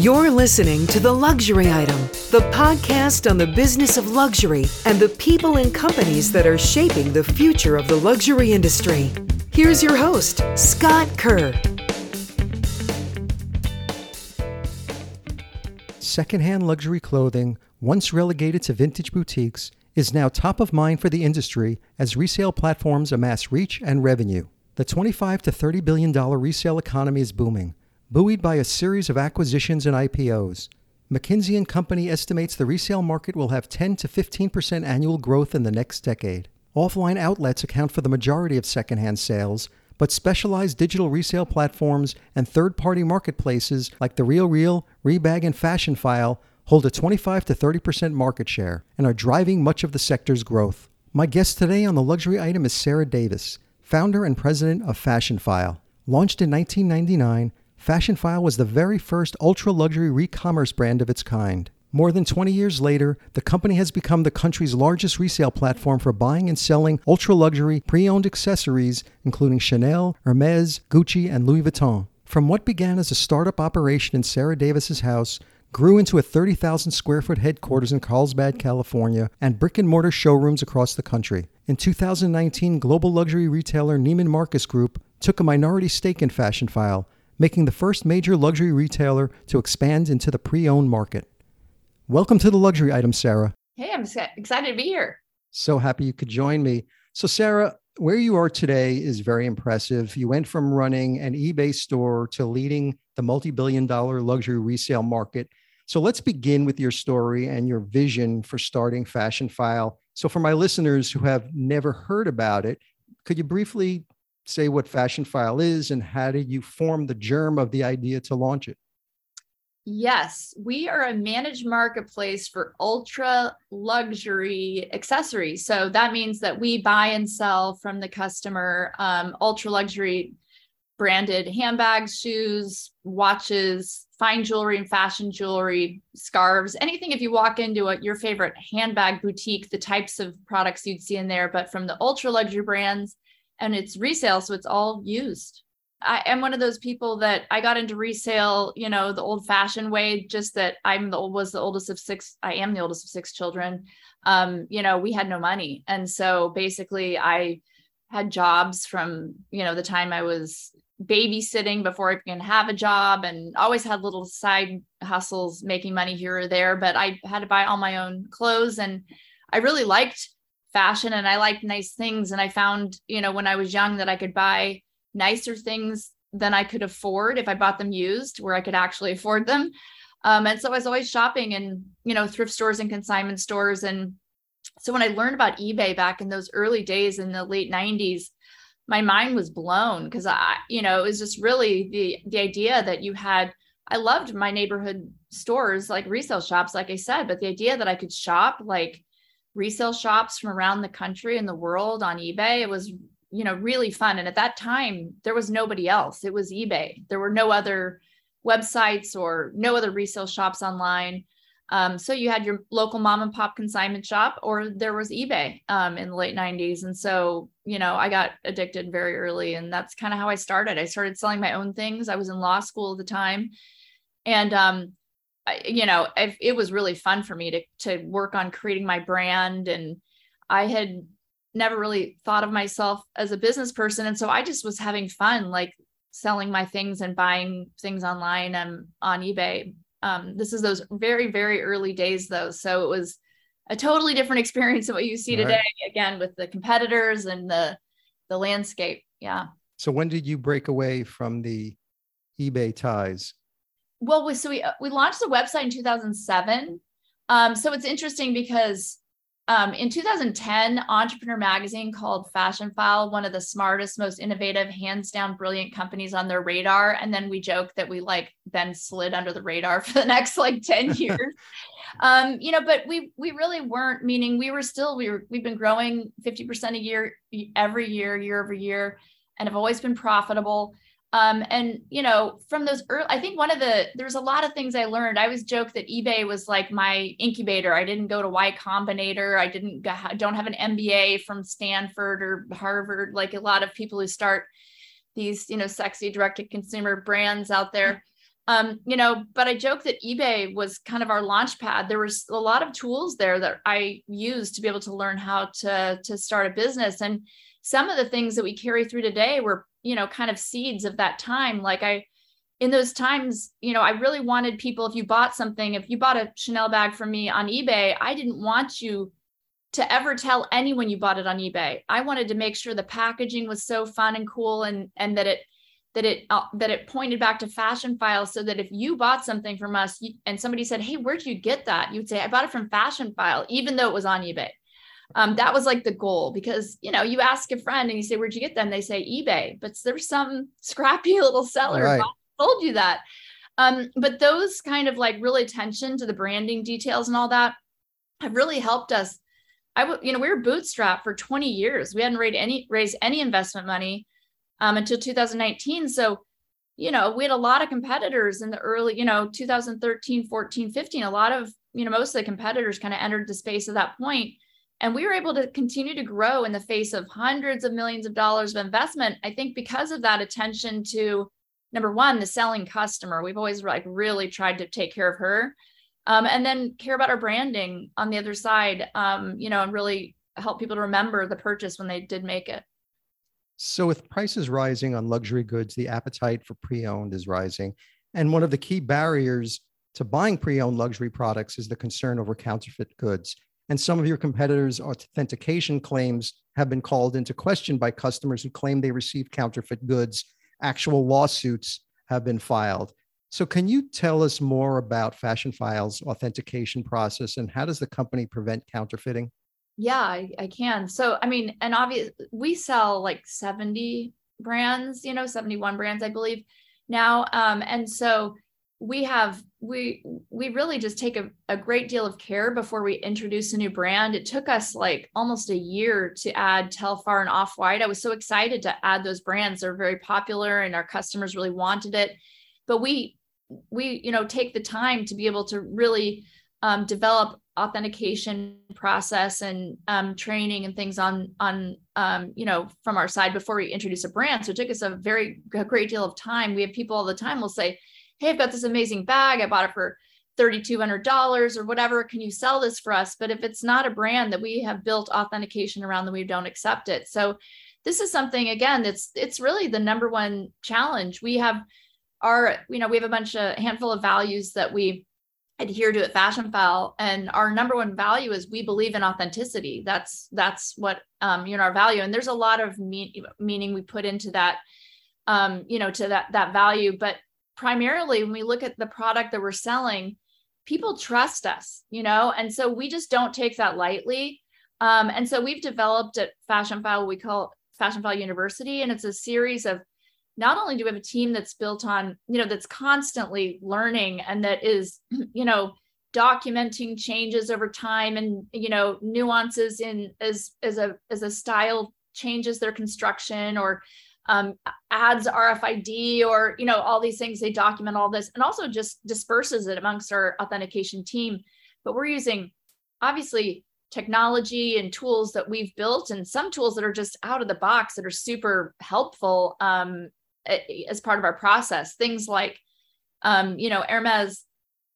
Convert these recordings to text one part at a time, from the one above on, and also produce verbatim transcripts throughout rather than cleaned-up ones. You're listening to The Luxury Item, the podcast on the business of luxury and the people and companies that are shaping the future of the luxury industry. Here's your host, Scott Kerr. Secondhand luxury clothing, once relegated to vintage boutiques, is now top of mind for the industry as resale platforms amass reach and revenue. The twenty-five to thirty billion dollars resale economy is booming, buoyed by a series of acquisitions and I P Os. McKinsey and Company estimates the resale market will have ten to fifteen percent annual growth in the next decade. Offline outlets account for the majority of secondhand sales, but specialized digital resale platforms and third-party marketplaces like The RealReal, Rebag, and Fashionphile hold a twenty-five to thirty percent market share and are driving much of the sector's growth. My guest today on The Luxury Item is Sarah Davis, founder and president of Fashionphile. Launched in nineteen ninety-nine, Fashionphile was the very first ultra-luxury re-commerce brand of its kind. More than twenty years later, the company has become the country's largest resale platform for buying and selling ultra-luxury pre-owned accessories, including Chanel, Hermes, Gucci, and Louis Vuitton. From what began as a startup operation in Sarah Davis's house, grew into a thirty thousand square foot headquarters in Carlsbad, California, and brick-and-mortar showrooms across the country. In two thousand nineteen, global luxury retailer Neiman Marcus Group took a minority stake in Fashionphile, making the first major luxury retailer to expand into the pre-owned market. Welcome to The Luxury Item, Sarah. Hey, I'm excited to be here. So happy you could join me. So Sarah, where you are today is very impressive. You went from running an eBay store to leading the multi-billion dollar luxury resale market. So let's begin with your story and your vision for starting Fashionphile. So for my listeners who have never heard about it, could you briefly say what Fashionphile is and how did you form the germ of the idea to launch it? Yes, we are a managed marketplace for ultra luxury accessories. So that means that we buy and sell from the customer um, ultra luxury branded handbags, shoes, watches, fine jewelry and fashion jewelry, scarves, anything. If you walk into a, your favorite handbag boutique, the types of products you'd see in there, but from the ultra luxury brands. And it's resale, so it's all used. I am one of those people that I got into resale, you know, the old-fashioned way, just that I'm the was the oldest of six. I am the oldest of six children. Um, you know, we had no money, and so basically, I had jobs from you know the time I was babysitting before I could have a job, and always had little side hustles, making money here or there. But I had to buy all my own clothes, and I really liked fashion and I liked nice things. And I found, you know, when I was young that I could buy nicer things than I could afford if I bought them used where I could actually afford them. Um, and so I was always shopping in, you know, thrift stores and consignment stores. And so when I learned about eBay back in those early days in the late nineties, my mind was blown because I, you know, it was just really the, the idea that you had, I loved my neighborhood stores, like resale shops, like I said, but the idea that I could shop like resale shops from around the country and the world on eBay. It was, you know, really fun. And at that time, there was nobody else. It was eBay. There were no other websites or no other resale shops online. Um, so you had your local mom and pop consignment shop, or there was eBay um, in the late nineties. And so, you know, I got addicted very early. And that's kind of how I started. I started selling my own things. I was in law school at the time. And, um, you know, it was really fun for me to, to work on creating my brand. And I had never really thought of myself as a business person. And so I just was having fun, like selling my things and buying things online and on eBay. Um, this is those very, very early days though. So it was a totally different experience than what you see today, again, with the competitors and the, the landscape. Yeah. So when did you break away from the eBay ties? Well, we, so we, we launched the website in two thousand seven. Um, so it's interesting because um, in two thousand ten, Entrepreneur Magazine called Fashionphile one of the smartest, most innovative, hands down, brilliant companies on their radar. And then we joke that we like then slid under the radar for the next like ten years. um, you know, but we we really weren't. Meaning we were still we were we've been growing fifty percent a year every year, year over year, and have always been profitable. Um, and, you know, from those early, I think one of the, there's a lot of things I learned. I always joke that eBay was like my incubator. I didn't go to Y Combinator. I didn't, go, don't have an M B A from Stanford or Harvard, like a lot of people who start these, you know, sexy direct to consumer brands out there. Um, you know, but I joke that eBay was kind of our launch pad. There was a lot of tools there that I used to be able to learn how to, to start a business. And some of the things that we carry through today were, you know, kind of seeds of that time. Like I, in those times, you know, I really wanted people, if you bought something, if you bought a Chanel bag from me on eBay, I didn't want you to ever tell anyone you bought it on eBay. I wanted to make sure the packaging was so fun and cool, and, and that it, that it, uh, that it pointed back to Fashionphile, so that if you bought something from us you, and somebody said, "Hey, where'd you get that?" You'd say, "I bought it from Fashionphile," even though it was on eBay. Um, that was like the goal, because, you know, you ask a friend and you say, "Where'd you get them?" They say eBay, but there's some scrappy little seller right. who told you that. Um, but those kind of like real attention to the branding details and all that have really helped us. I w- you know, we were bootstrapped for twenty years. We hadn't raised any, raised any investment money. Um, until two thousand nineteen. So, you know, we had a lot of competitors in the early, you know, two thousand thirteen, fourteen, fifteen, a lot of, you know, most of the competitors kind of entered the space at that point. And we were able to continue to grow in the face of hundreds of millions of dollars of investment. I think because of that attention to, number one, the selling customer, we've always like really tried to take care of her, um, and then care about our branding on the other side, um, you know, and really help people to remember the purchase when they did make it. So with prices rising on luxury goods, the appetite for pre-owned is rising. And one of the key barriers to buying pre-owned luxury products is the concern over counterfeit goods. And some of your competitors' authentication claims have been called into question by customers who claim they received counterfeit goods. Actual lawsuits have been filed. So can you tell us more about Fashionphile's authentication process, and how does the company prevent counterfeiting? Yeah, I, I can. So, I mean, and obviously we sell like seventy brands, you know, seventy-one brands, I believe now. Um, and so we have, we, we really just take a, a great deal of care before we introduce a new brand. It took us like almost a year to add Telfar and Off-White. I was so excited to add those brands. They're very popular and our customers really wanted it, but we, we, you know, take the time to be able to really um, develop authentication process and um, training and things on, on um, you know, from our side before we introduce a brand. So it took us a very a great deal of time. We have people all the time will say, "Hey, I've got this amazing bag. I bought it for three thousand two hundred dollars or whatever. Can you sell this for us?" But if it's not a brand that we have built authentication around, then we don't accept it. So this is something, again, that's, it's really the number one challenge. We have our, you know, we have a bunch of handful of values that we adhere to at Fashionphile. And our number one value is we believe in authenticity. That's, that's what, um, you know, our value. And there's a lot of mean, meaning we put into that, um, you know, to that, that value. But primarily when we look at the product that we're selling, people trust us, you know, and so we just don't take that lightly. Um, and so we've developed at Fashionphile, what we call Fashionphile University. And it's a series of, not only do we have a team that's built on, you know, that's constantly learning and that is, you know, documenting changes over time and, you know, nuances in as, as a, as a style changes their construction or um, adds R F I D or, you know, all these things, they document all this and also just disperses it amongst our authentication team. But we're using obviously technology and tools that we've built and some tools that are just out of the box that are super helpful, um, as part of our process. Things like, um, you know, Hermes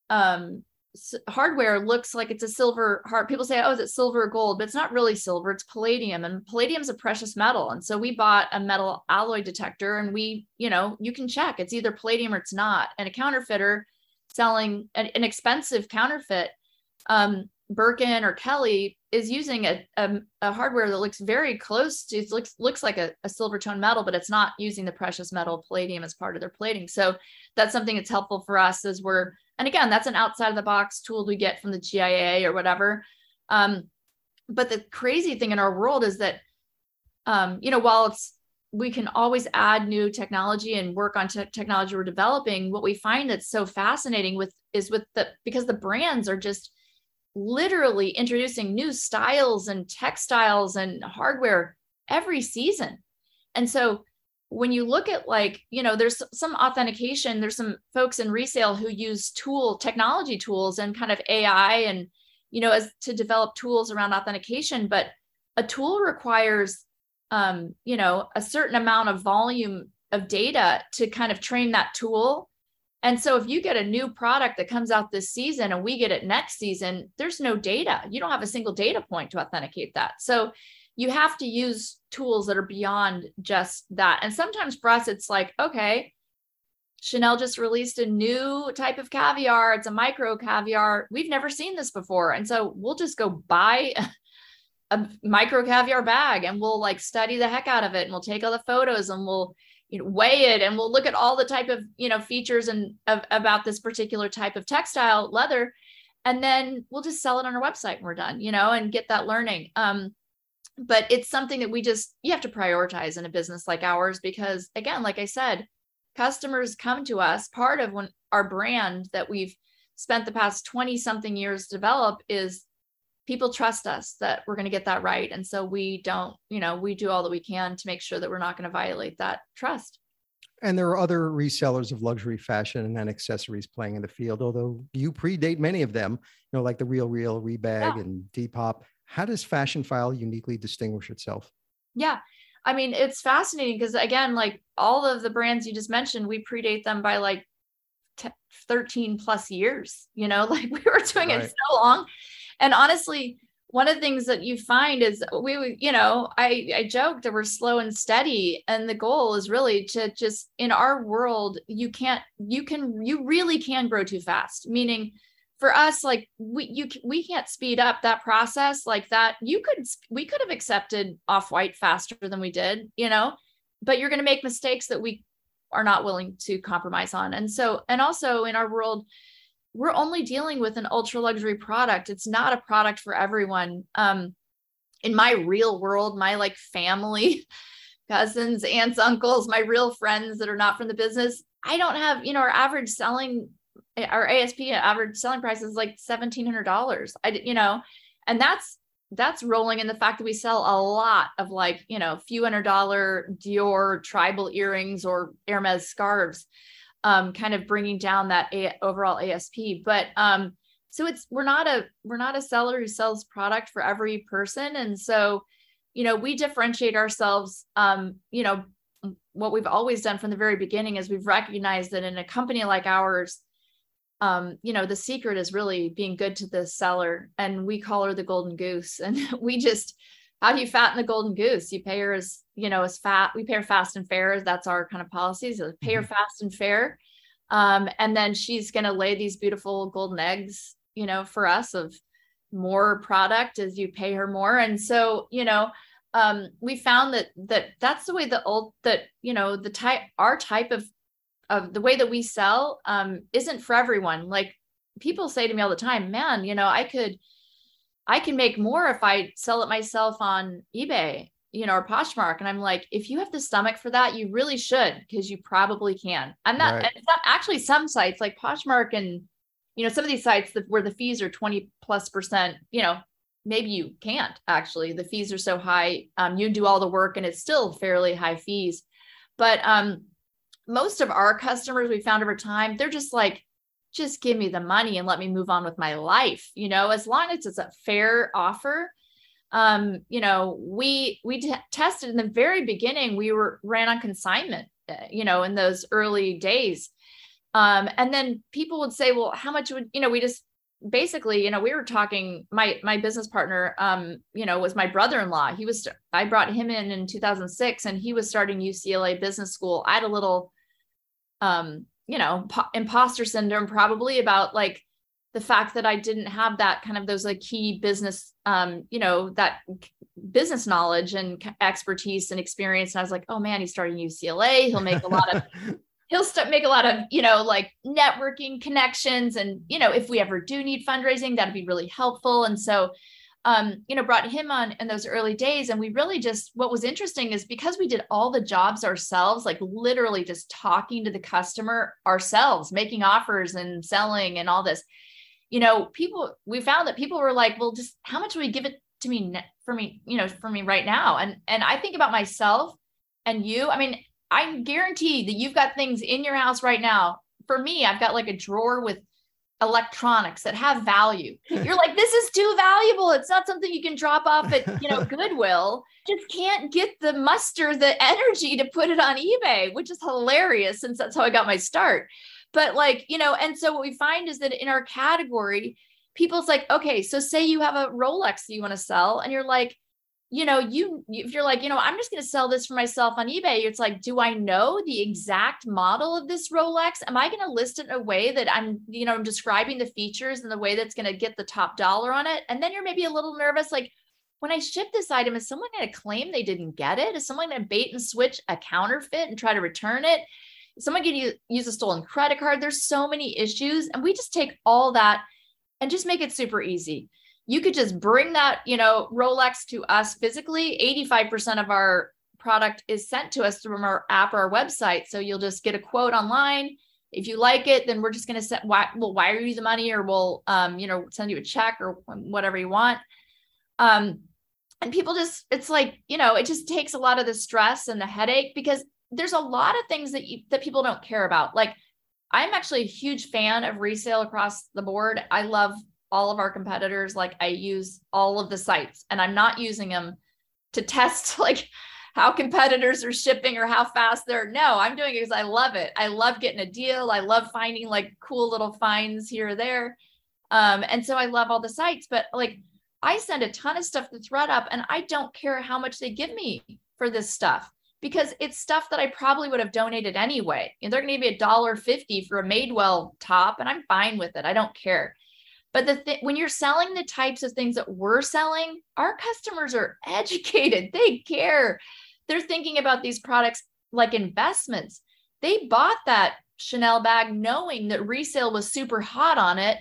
um, s- hardware looks like it's a silver heart. People say, "Oh, is it silver or gold?" But it's not really silver, it's palladium, and palladium is a precious metal. And so we bought a metal alloy detector and we, you know, you can check it's either palladium or it's not. And a counterfeiter selling an, an expensive counterfeit, um, Birkin or Kelly, is using a, a, a hardware that looks very close to, it looks, looks like a, a silver tone metal, but it's not using the precious metal palladium as part of their plating. So that's something that's helpful for us as we're, and again, that's an outside of the box tool we get from the G I A or whatever. Um, but the crazy thing in our world is that, um, you know, while it's, we can always add new technology and work on te- technology we're developing, what we find that's so fascinating with is with the, because the brands are just literally introducing new styles and textiles and hardware every season. And so when you look at like, you know, there's some authentication, there's some folks in resale who use tool technology tools and kind of A I and, you know, as to develop tools around authentication, but a tool requires, um, you know, a certain amount of volume of data to kind of train that tool And so if you get a new product that comes out this season and we get it next season, there's no data. You don't have a single data point to authenticate that. So you have to use tools that are beyond just that. And sometimes for us, it's like, okay, Chanel just released a new type of caviar. It's a micro caviar. We've never seen this before. And so we'll just go buy a micro caviar bag and we'll like study the heck out of it. And we'll take all the photos and we'll you know, weigh it. And we'll look at all the type of, you know, features and of, about this particular type of textile leather. And then we'll just sell it on our website when we're done, you know, and get that learning. Um, but it's something that we just, you have to prioritize in a business like ours, because again, like I said, customers come to us. Part of when our brand that we've spent the past twenty something years develop is people trust us that we're going to get that right. And so we don't, you know, we do all that we can to make sure that we're not going to violate that trust. And there are other resellers of luxury fashion and accessories playing in the field, although you predate many of them, you know, like The RealReal, Rebag, yeah. and Depop. How does Fashionphile uniquely distinguish itself? Yeah. I mean, it's fascinating because again, like all of the brands you just mentioned, we predate them by like t- thirteen plus years, you know, like we were doing right. it so long. And honestly, one of the things that you find is we, you know, I, I joke that we're slow and steady. And the goal is really to just, in our world, you can't, you can, you really can grow too fast. Meaning for us, like we, you, we can't speed up that process like that. You could, we could have accepted Off-White faster than we did, you know, but you're going to make mistakes that we are not willing to compromise on. And so, and also in our world, we're only dealing with an ultra luxury product. It's not a product for everyone. Um, in my real world, my like family, cousins, aunts, uncles, my real friends that are not from the business, I don't have, you know, our average selling, our A S P, average selling price is like seventeen hundred dollars. I, you know, and that's, that's rolling in the fact that we sell a lot of like, you know, few hundred dollar Dior tribal earrings or Hermes scarves. Um, kind of bringing down that a- overall A S P. But um, so it's, we're not a, we're not a seller who sells product for every person. And so, you know, we differentiate ourselves, um, you know, what we've always done from the very beginning is we've recognized that in a company like ours, um, you know, the secret is really being good to the seller, and we call her the golden goose. And we just, how do you fatten the golden goose? You pay her as, you know, as fat, we pay her fast and fair. That's our kind of policies. So pay her fast and fair. Um, and then she's going to lay these beautiful golden eggs, you know, for us of more product as you pay her more. And so, you know, um, we found that, that that's the way the old, that, you know, the type, our type of, of the way that we sell um, isn't for everyone. Like people say to me all the time, man, you know, I could, I can make more if I sell it myself on eBay, you know, or Poshmark. And I'm like, if you have the stomach for that, you really should, because you probably can. I'm not, right. It's not actually some sites like Poshmark and, you know, some of these sites that, where the fees are twenty plus percent, you know, maybe you can't actually, the fees are so high. Um, you do all the work and it's still fairly high fees, but um, most of our customers we found over time, they're just like, just give me the money and let me move on with my life. You know, as long as it's a fair offer. Um, you know, we, we t- tested in the very beginning, we were ran on consignment, you know, in those early days. Um, and then people would say, well, how much would, you know, we just basically, you know, we were talking, my, my business partner, um, you know, was my brother-in-law. He was, I brought him in in two thousand six and he was starting U C L A business school. I had a little, um, you know, imposter syndrome, probably about like the fact that I didn't have that kind of those like key business, um, you know, that business knowledge and expertise and experience. And I was like, oh man, he's starting U C L A. He'll make a lot of, he'll st- make a lot of, you know, like networking connections. And, you know, if we ever do need fundraising, that'd be really helpful. And so, um, you know, brought him on in those early days. And we really just, what was interesting is because we did all the jobs ourselves, like literally just talking to the customer ourselves, making offers and selling and all this, you know, people, we found that people were like, well, just how much would you give it to me for me, you know, for me right now. And, and I think about myself and you, I mean, I guarantee that you've got things in your house right now. For me, I've got like a drawer with electronics that have value. You're like, this is too valuable. It's not something you can drop off at, you know, Goodwill. Just can't get the muster, the energy to put it on eBay, which is hilarious since that's how I got my start. But like, you know, and so what we find is that in our category, people's like, okay, so say you have a Rolex that you want to sell and you're like, you know, you, if you're like, you know, I'm just going to sell this for myself on eBay. It's like, do I know the exact model of this Rolex? Am I going to list it in a way that I'm, you know, I'm describing the features in the way that's going to get the top dollar on it? And then you're maybe a little nervous. Like, when I ship this item, is someone going to claim they didn't get it? Is someone going to bait and switch a counterfeit and try to return it? Is someone going to use a stolen credit card? There's so many issues. And we just take all that and just make it super easy. You could just bring that, you know, Rolex to us physically. eighty-five percent of our product is sent to us through our app or our website. So you'll just get a quote online. If you like it, then we're just going to send, we'll wire you the money, or we'll, um, you know, send you a check or whatever you want. Um, and people just, it's like, you know, it just takes a lot of the stress and the headache, because there's a lot of things that you, that people don't care about. Like, I'm actually a huge fan of resale across the board. I love all of our competitors. Like, I use all of the sites, and I'm not using them to test like how competitors are shipping or how fast they're. No, I'm doing it because I love it. I love getting a deal. I love finding like cool little finds here or there. Um, and so I love all the sites, but like I send a ton of stuff to ThredUp, and I don't care how much they give me for this stuff, because it's stuff that I probably would have donated anyway. And they're going to be a dollar fifty for a Madewell top, and I'm fine with it. I don't care. But the th- when you're selling the types of things that we're selling, our customers are educated. They care. They're thinking about these products like investments. They bought that Chanel bag knowing that resale was super hot on it.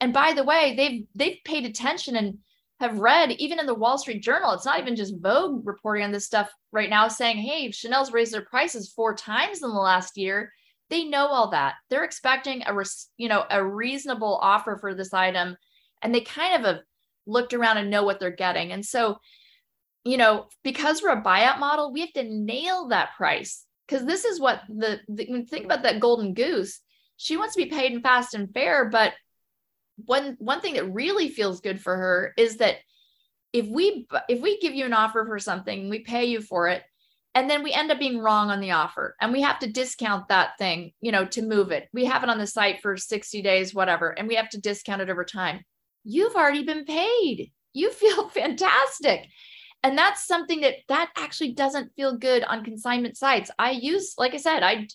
And by the way, they've they've paid attention and have read, even in the Wall Street Journal, it's not even just Vogue reporting on this stuff right now, saying, hey, Chanel's raised their prices four times in the last year. They know all that. They're expecting a, you know, a reasonable offer for this item. And they kind of have looked around and know what they're getting. And so, you know, because we're a buyout model, we have to nail that price. Because this is what the, the, when you think about that golden goose, she wants to be paid and fast and fair. But one, one thing that really feels good for her is that if we, if we give you an offer for something, we pay you for it, and then we end up being wrong on the offer, and we have to discount that thing, you know, to move it. We have it on the site for sixty days, whatever, and we have to discount it over time. You've already been paid. You feel fantastic. And that's something that that actually doesn't feel good on consignment sites. I use, like I said, I,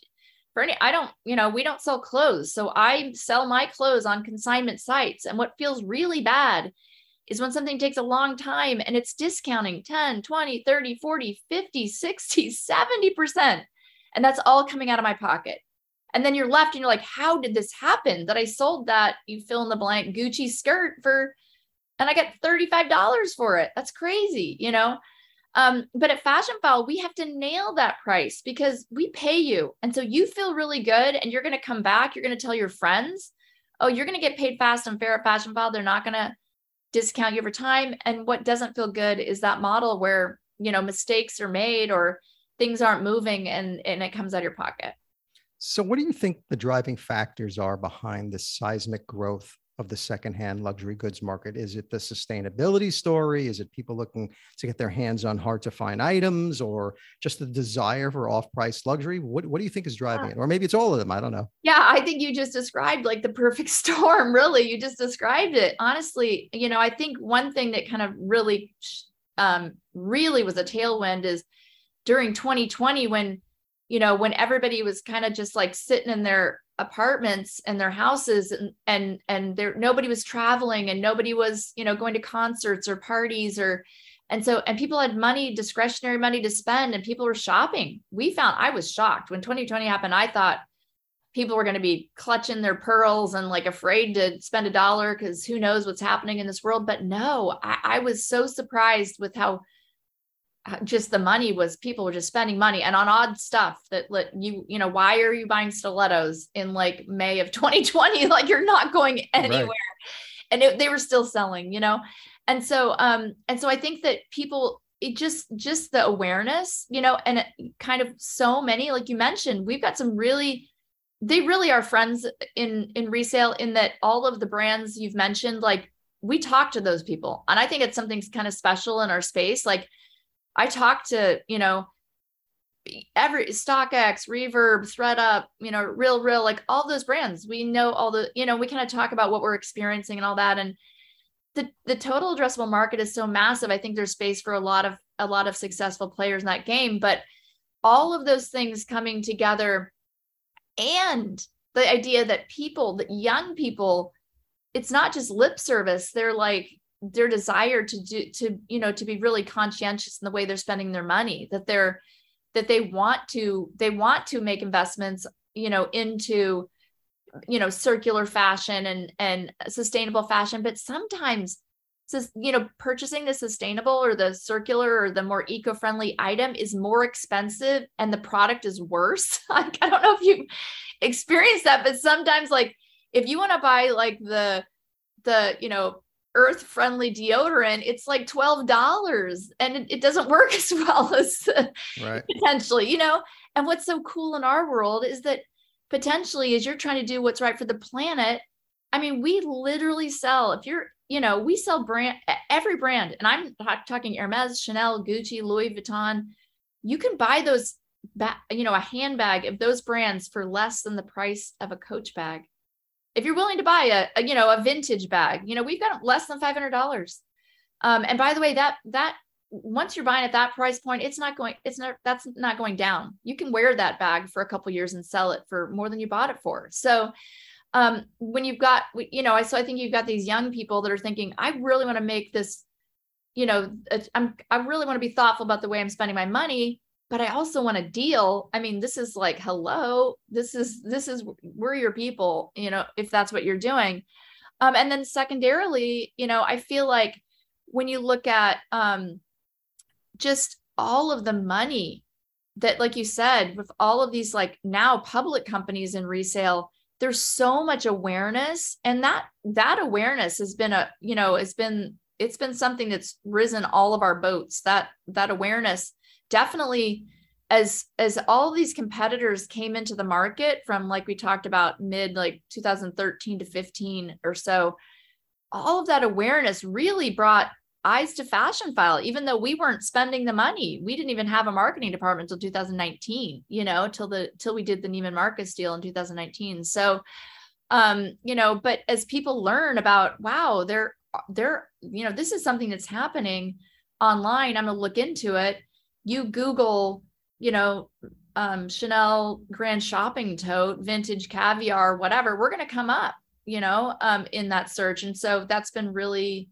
for any, I don't, you know, we don't sell clothes. So I sell my clothes on consignment sites. And what feels really bad is when something takes a long time and it's discounting ten, twenty, thirty, forty, fifty, sixty, seventy percent. And that's all coming out of my pocket. And then you're left and you're like, how did this happen? That I sold that, you fill in the blank, Gucci skirt for, and I got thirty-five dollars for it. That's crazy, you know? Um, but at Fashionphile, we have to nail that price, because we pay you. And so you feel really good, and you're going to come back. You're going to tell your friends, oh, you're going to get paid fast and fair at Fashionphile. They're not going to discount you over time. And what doesn't feel good is that model where, you know, mistakes are made or things aren't moving, and, and it comes out of your pocket. So what do you think the driving factors are behind the seismic growth of the secondhand luxury goods market? Is it the sustainability story? Is it people looking to get their hands on hard to find items, or just the desire for off-price luxury? What, what do you think is driving yeah. it? Or maybe it's all of them. I don't know. Yeah. I think you just described like the perfect storm. Really. You just described it. Honestly, you know, I think one thing that kind of really, um, really was a tailwind is during twenty twenty, when, you know, when everybody was kind of just like sitting in their apartments and their houses, and and and there nobody was traveling, and nobody was, you know, going to concerts or parties, or and so and people had money, discretionary money to spend, and people were shopping. We found I was shocked when twenty twenty happened. I thought people were going to be clutching their pearls and like afraid to spend a dollar because who knows what's happening in this world. But no, I, I was so surprised with how just the money was. People were just spending money, and on odd stuff that let you, you know, why are you buying stilettos in like May of twenty twenty? Like, you're not going anywhere. Right. And it, they were still selling, you know? And so, um, and so I think that people, it just, just the awareness, you know, and it, kind of so many, like you mentioned, we've got some really, they really are friends in, in resale, in that all of the brands you've mentioned, like we talk to those people. And I think it's something kind of special in our space. Like, I talked to, you know, every StockX, Reverb, ThredUp, you know, RealReal, like all those brands, we know all the, you know, we kind of talk about what we're experiencing and all that. And the, the total addressable market is so massive. I think there's space for a lot of, a lot of successful players in that game, but all of those things coming together and the idea that people, that young people, it's not just lip service. They're like, their desire to do, to, you know, to be really conscientious in the way they're spending their money, that they're, that they want to, they want to make investments, you know, into, you know, circular fashion and, and sustainable fashion. But sometimes, you know, purchasing the sustainable or the circular or the more eco-friendly item is more expensive and the product is worse. Like, I don't know if you experienced that, but sometimes like, if you want to buy like the, the, you know, earth friendly deodorant, it's like twelve dollars and it, it doesn't work as well as right. potentially, you know. And what's so cool in our world is that potentially as you're trying to do what's right for the planet, I mean, we literally sell, if you're, you know, we sell brand, every brand, and I'm talking Hermes, Chanel, Gucci, Louis Vuitton, you can buy those, you know, a handbag of those brands for less than the price of a Coach bag. If you're willing to buy a, a, you know, a vintage bag, you know, we've got less than five hundred dollars. Um, and by the way, that, that once you're buying at that price point, it's not going, it's not, that's not going down. You can wear that bag for a couple of years and sell it for more than you bought it for. So um, when you've got, you know, I, so I think you've got these young people that are thinking, I really want to make this, you know, I'm, I really want to be thoughtful about the way I'm spending my money, but I also want to deal. I mean, this is like, hello, this is, this is, we're your people, you know, if that's what you're doing. Um, and then secondarily, you know, I feel like when you look at um, just all of the money that, like you said, with all of these, like now public companies in resale, there's so much awareness, and that, that awareness has been a, you know, it's been, it's been something that's risen all of our boats, that, that awareness. Definitely, as as all these competitors came into the market from, like we talked about, mid like two thousand thirteen to fifteen or so, all of that awareness really brought eyes to Fashionphile. Even though we weren't spending the money, we didn't even have a marketing department until two thousand nineteen. You know, till the till we did the Neiman Marcus deal in two thousand nineteen. So, um, you know, but as people learn about, wow, they're they're you know, this is something that's happening online. I'm gonna look into it. You Google, you know, um, Chanel Grand Shopping Tote, vintage caviar, whatever, we're going to come up, you know, um, in that search. And so that's been really,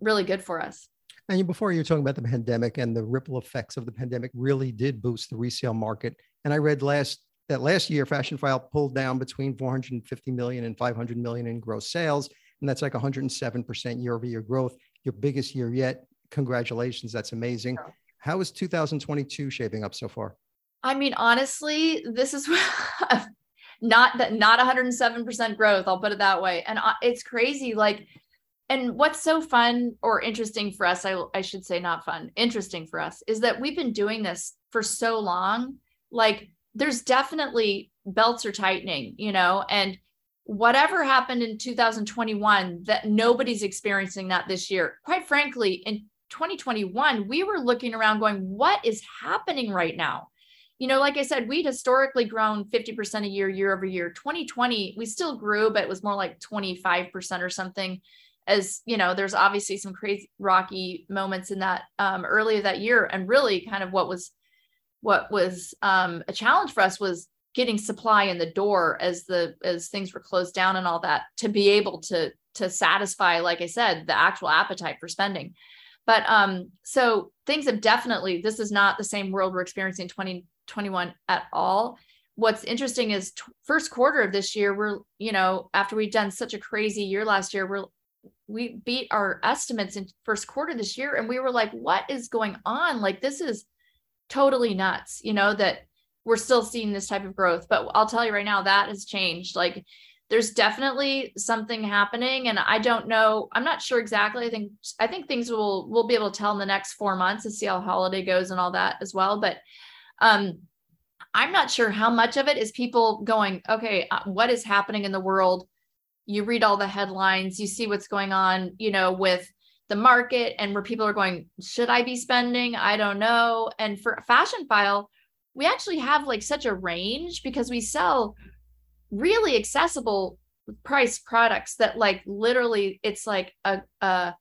really good for us. And you, before you were talking about the pandemic, and the ripple effects of the pandemic really did boost the resale market. And I read last that last year, Fashionphile pulled down between four hundred fifty million and five hundred million in gross sales. And that's like one hundred seven percent year over year growth, your biggest year yet. Congratulations. That's amazing. Yeah. How is two thousand twenty-two shaping up so far? I mean, honestly, this is not that, not one hundred seven percent growth. I'll put it that way. And it's crazy. Like, and what's so fun or interesting for us, I, I should say not fun, interesting for us, is that we've been doing this for so long. Like, there's definitely belts are tightening, you know, and whatever happened in two thousand twenty-one that nobody's experiencing that this year, quite frankly, in twenty twenty-one, we were looking around going, what is happening right now? You know, like I said, we'd historically grown fifty percent a year, year over year. twenty twenty, we still grew, but it was more like twenty-five percent or something. As you know, there's obviously some crazy rocky moments in that um, earlier that year. And really kind of what was, what was um, a challenge for us was getting supply in the door as the, as things were closed down and all that, to be able to, to satisfy, like I said, the actual appetite for spending. But um, so things have definitely, this is not the same world we're experiencing in twenty twenty-one at all. What's interesting is t- first quarter of this year, we're, you know, after we've done such a crazy year last year, we're, we beat our estimates in first quarter this year. And we were like, what is going on? Like, this is totally nuts, you know, that we're still seeing this type of growth. But I'll tell you right now, that has changed. Like, there's definitely something happening, and I don't know. I'm not sure exactly. I think I think things will we'll be able to tell in the next four months to see how holiday goes and all that as well. But um, I'm not sure how much of it is people going, okay, what is happening in the world? You read all the headlines, you see what's going on, you know, with the market, and where people are going, should I be spending? I don't know. And for Fashionphile, we actually have like such a range because we sell really accessible price products that like literally it's like a, a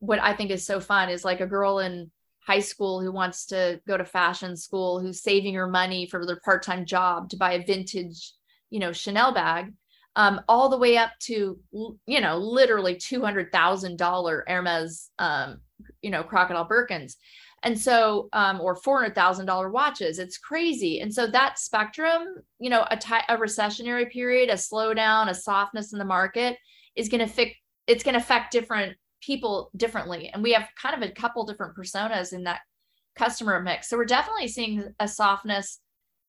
what I think is so fun is like a girl in high school who wants to go to fashion school, who's saving her money for their part-time job to buy a vintage, you know, Chanel bag, um, all the way up to, you know, literally two hundred thousand dollars Hermes, um, you know, crocodile Birkins. And so, um, or four hundred thousand dollars watches, it's crazy. And so that spectrum, you know, a, t- a recessionary period, a slowdown, a softness in the market is going to fix, it's going to affect different people differently. And we have kind of a couple different personas in that customer mix. So we're definitely seeing a softness,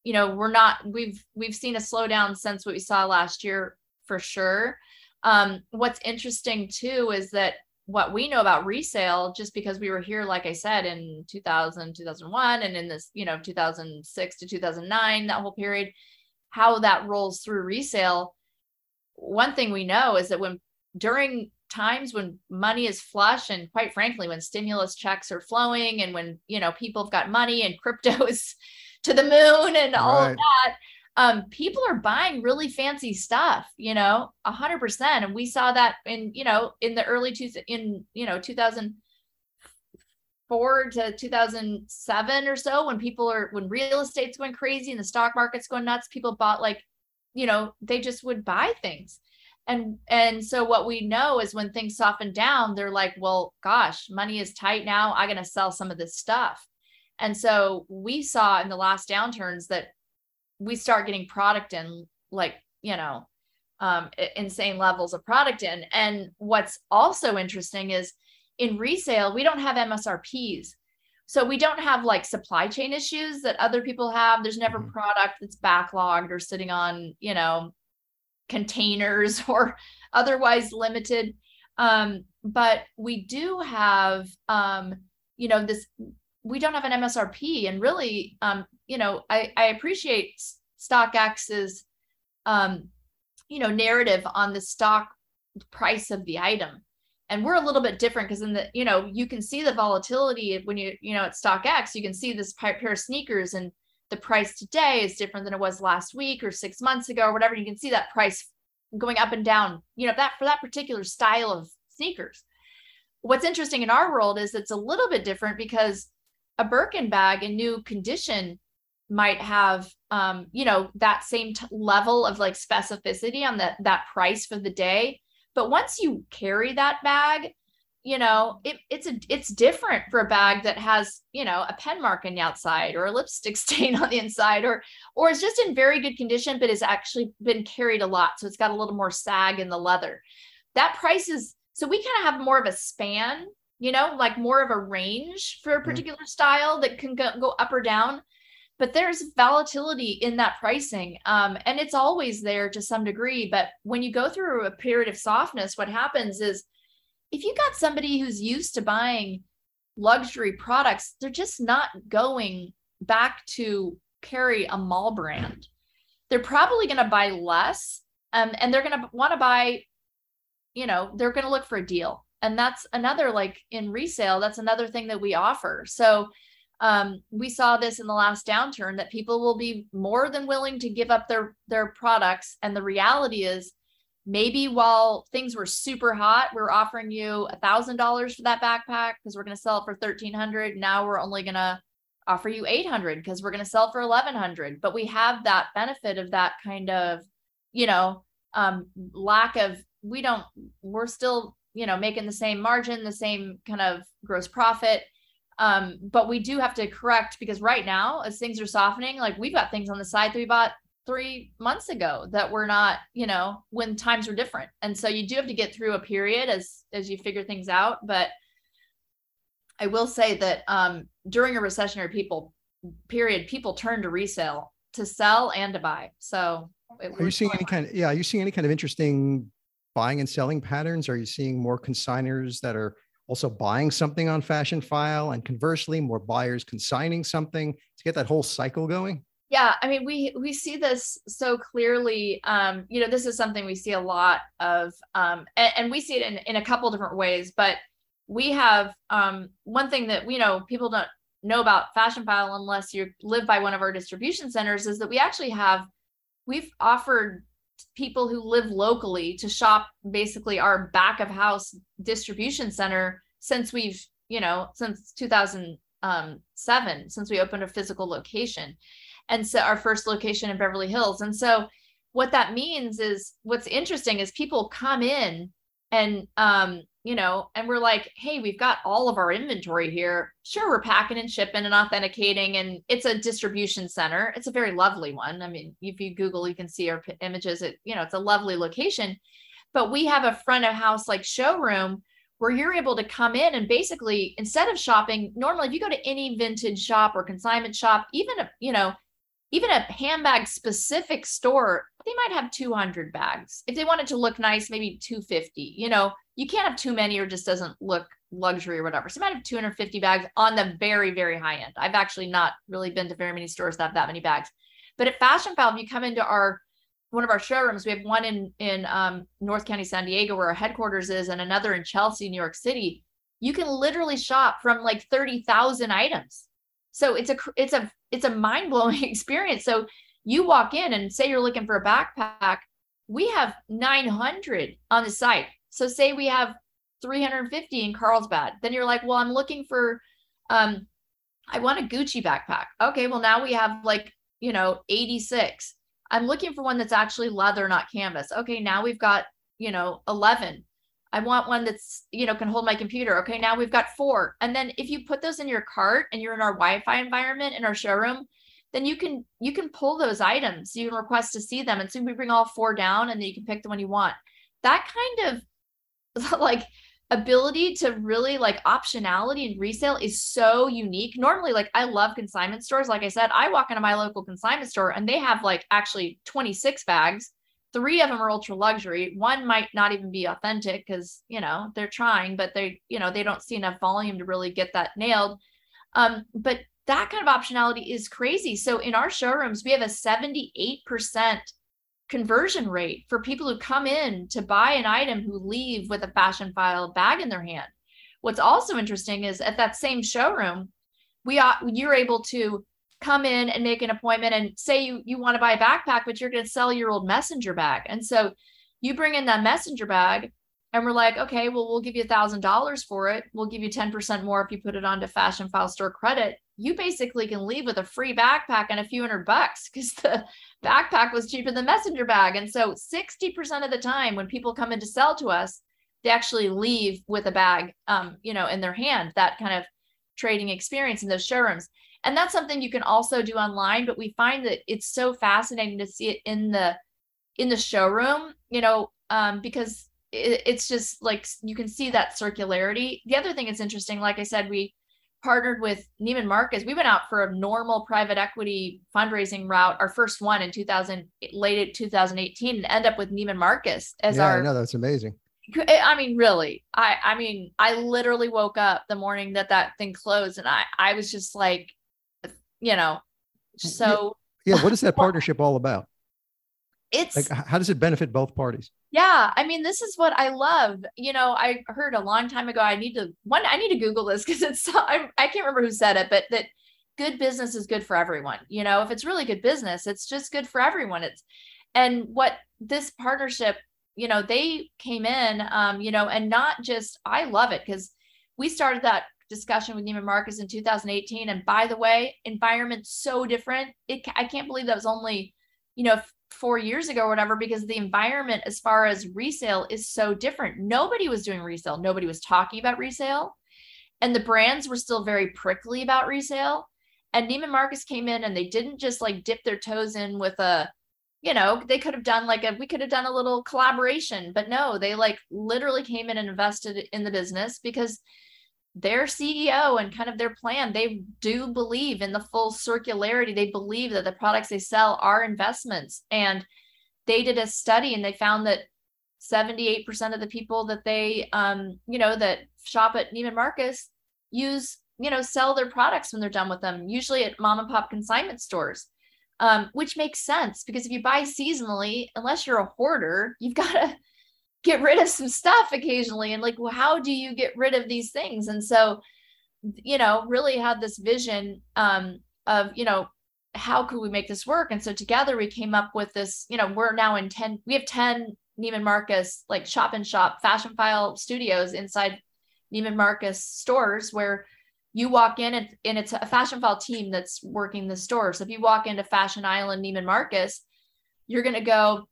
you know, we're not, we've, we've seen a slowdown since what we saw last year for sure. Um, what's interesting too, is that what we know about resale, just because we were here, like I said, in two thousand, two thousand one, and in this, you know, two thousand six to two thousand nine, that whole period, how that rolls through resale. One thing we know is that when during times when money is flush, and quite frankly, when stimulus checks are flowing, and when, you know, people have got money and cryptos to the moon and all right. of that, um, people are buying really fancy stuff, you know, a hundred percent. And we saw that in, you know, in the early two in, you know, two thousand four to two thousand seven or so, when people are, when real estate's going crazy and the stock market's going nuts, people bought like, you know, they just would buy things. And, and so what we know is when things soften down, they're like, well, gosh, money is tight now. I'm going to sell some of this stuff. And so we saw in the last downturns that we start getting product in like, you know, um, insane levels of product in. And what's also interesting is in resale, we don't have M S R Ps. So we don't have like supply chain issues that other people have. There's never product that's backlogged or sitting on, you know, containers or otherwise limited. Um, but we do have, um, you know, this, we don't have an M S R P. And really, um, you know, I, I appreciate StockX's, um, you know, narrative on the stock price of the item. And we're a little bit different because in the, you know, you can see the volatility when you, you know, at StockX, you can see this pair of sneakers and the price today is different than it was last week or six months ago or whatever. You can see that price going up and down, you know, that for that particular style of sneakers. What's interesting in our world is it's a little bit different because a Birkin bag in new condition might have, um, you know, that same t- level of like specificity on the, that price for the day. But once you carry that bag, you know, it, it's a, it's different for a bag that has, you know, a pen mark on the outside or a lipstick stain on the inside, or, or it's just in very good condition, but it's actually been carried a lot. So it's got a little more sag in the leather. That price is, so we kind of have more of a span, you know, like more of a range for a particular mm-hmm. style that can go, go up or down, but there's volatility in that pricing. Um, and it's always there to some degree, but when you go through a period of softness, what happens is if you got somebody who's used to buying luxury products, they're just not going back to carry a mall brand. They're probably going to buy less, um, and they're going to want to buy, you know, they're going to look for a deal. And that's another, like in resale, that's another thing that we offer. So um, we saw this in the last downturn that people will be more than willing to give up their, their products. And the reality is maybe while things were super hot, we're offering you a thousand dollars for that backpack because we're going to sell it for thirteen hundred. Now we're only going to offer you eight hundred because we're going to sell for eleven hundred. But we have that benefit of that kind of, you know, um, lack of, we don't, we're still, you know, making the same margin, the same kind of gross profit. Um, but we do have to correct because right now, as things are softening, like we've got things on the side that we bought three months ago that were not, you know, when times were different. And so you do have to get through a period as, as you figure things out. But I will say that, um, during a recessionary people period, people turn to resale to sell and to buy. So it are you seeing any kind of, yeah, are you seeing any kind of interesting buying and selling patterns? Are you seeing more consigners that are also buying something on Fashionphile, and conversely, more buyers consigning something to get that whole cycle going? Yeah, I mean, we we see this so clearly. Um, you know, this is something we see a lot of, um, and, and we see it in, in a couple different ways. But we have um, one thing that, you know, people don't know about Fashionphile unless you live by one of our distribution centers, is that we actually have, we've offered people who live locally to shop basically our back of house distribution center since we've, you know, since two thousand seven, since we opened a physical location. And so our first location in Beverly Hills. And so what that means is, what's interesting is people come in and, um, you know, and we're like, hey, we've got all of our inventory here. Sure, we're packing and shipping and authenticating, and it's a distribution center. It's a very lovely one. I mean, if you Google, you can see our p- images. It, you know, it's a lovely location, but we have a front of house like showroom where you're able to come in and basically, instead of shopping, normally if you go to any vintage shop or consignment shop, even a, you know, even a handbag specific store, they might have two hundred bags. If they wanted to look nice, maybe two hundred fifty, you know, you can't have too many or just doesn't look luxury or whatever. So you might have two hundred fifty bags on the very, very high end. I've actually not really been to very many stores that have that many bags, but at Fashionphile, if you come into our, one of our showrooms, we have one in, in um, North County, San Diego, where our headquarters is, and another in Chelsea, New York City. You can literally shop from like thirty thousand items. So it's a, it's a, it's a mind-blowing experience. So you walk in and say you're looking for a backpack. We have nine hundred on the site. So say we have three hundred fifty in Carlsbad. Then you're like, well, I'm looking for, um, I want a Gucci backpack. Okay, well now we have like, you know, eighty-six. I'm looking for one that's actually leather, not canvas. Okay, now we've got, you know, eleven. I want one that's, you know, can hold my computer. Okay, now we've got four. And then if you put those in your cart and you're in our Wi-Fi environment in our showroom, then you can, you can pull those items. You can request to see them. And so we bring all four down and then you can pick the one you want. That kind of like ability to really like optionality and resale is so unique. Normally, like I love consignment stores. Like I said, I walk into my local consignment store and they have like actually twenty-six bags. Three of them are ultra luxury. One might not even be authentic because, you know, they're trying, but they, you know, they don't see enough volume to really get that nailed. Um, but that kind of optionality is crazy. So in our showrooms, we have a seventy-eight percent conversion rate for people who come in to buy an item who leave with a Fashionphile bag in their hand. What's also interesting is at that same showroom, we are, you're able to come in and make an appointment and say you, you want to buy a backpack, but you're going to sell your old messenger bag. And so you bring in that messenger bag and we're like, okay, well, we'll give you a thousand dollars for it. We'll give you ten percent more if you put it onto Fashionphile store credit. You basically can leave with a free backpack and a few hundred bucks because the backpack was cheaper than the messenger bag. And so sixty percent of the time when people come in to sell to us, they actually leave with a bag, um, you know, in their hand, that kind of trading experience in those showrooms. And that's something you can also do online, but we find that it's so fascinating to see it in the, in the showroom, you know, um, because it, it's just like, you can see that circularity. The other thing that's interesting, like I said, we partnered with Neiman Marcus. We went out for a normal private equity fundraising route, our first one in two thousand, late two thousand eighteen, and end up with Neiman Marcus as yeah, our, I know, that's amazing. I mean, really, I, I mean, I literally woke up the morning that that thing closed and I, I was just like, you know, so yeah. What is that partnership all about? It's like, how does it benefit both parties? Yeah. I mean, this is what I love. You know, I heard a long time ago, I need to one, I need to Google this because it's, I, I can't remember who said it, but that good business is good for everyone. You know, if it's really good business, it's just good for everyone. It's, and what this partnership, you know, they came in, um, you know, and not just, I love it because we started that discussion with Neiman Marcus in two thousand eighteen. And by the way, environment so different. It, I can't believe that was only, you know, four years ago or whatever, because the environment as far as resale is so different. Nobody was doing resale. Nobody was talking about resale. And the brands were still very prickly about resale. And Neiman Marcus came in and they didn't just like dip their toes in with a, you know, they could have done like a, we could have done a little collaboration, but no, they like literally came in and invested in the business because their C E O and kind of their plan, they do believe in the full circularity. They believe that the products they sell are investments. And they did a study and they found that seventy-eight percent of the people that they, um, you know, that shop at Neiman Marcus use, you know, sell their products when they're done with them, usually at mom and pop consignment stores, um, which makes sense because if you buy seasonally, unless you're a hoarder, you've got to get rid of some stuff occasionally. And like, well, how do you get rid of these things? And so you know, really had this vision um, of, you know, how could we make this work? And so together we came up with this, you know, we're now in ten, we have ten Neiman Marcus, like shop in shop Fashionphile studios inside Neiman Marcus stores where you walk in and, and it's a Fashionphile team that's working the store. So if you walk into Fashion Island Neiman Marcus, you're going to go,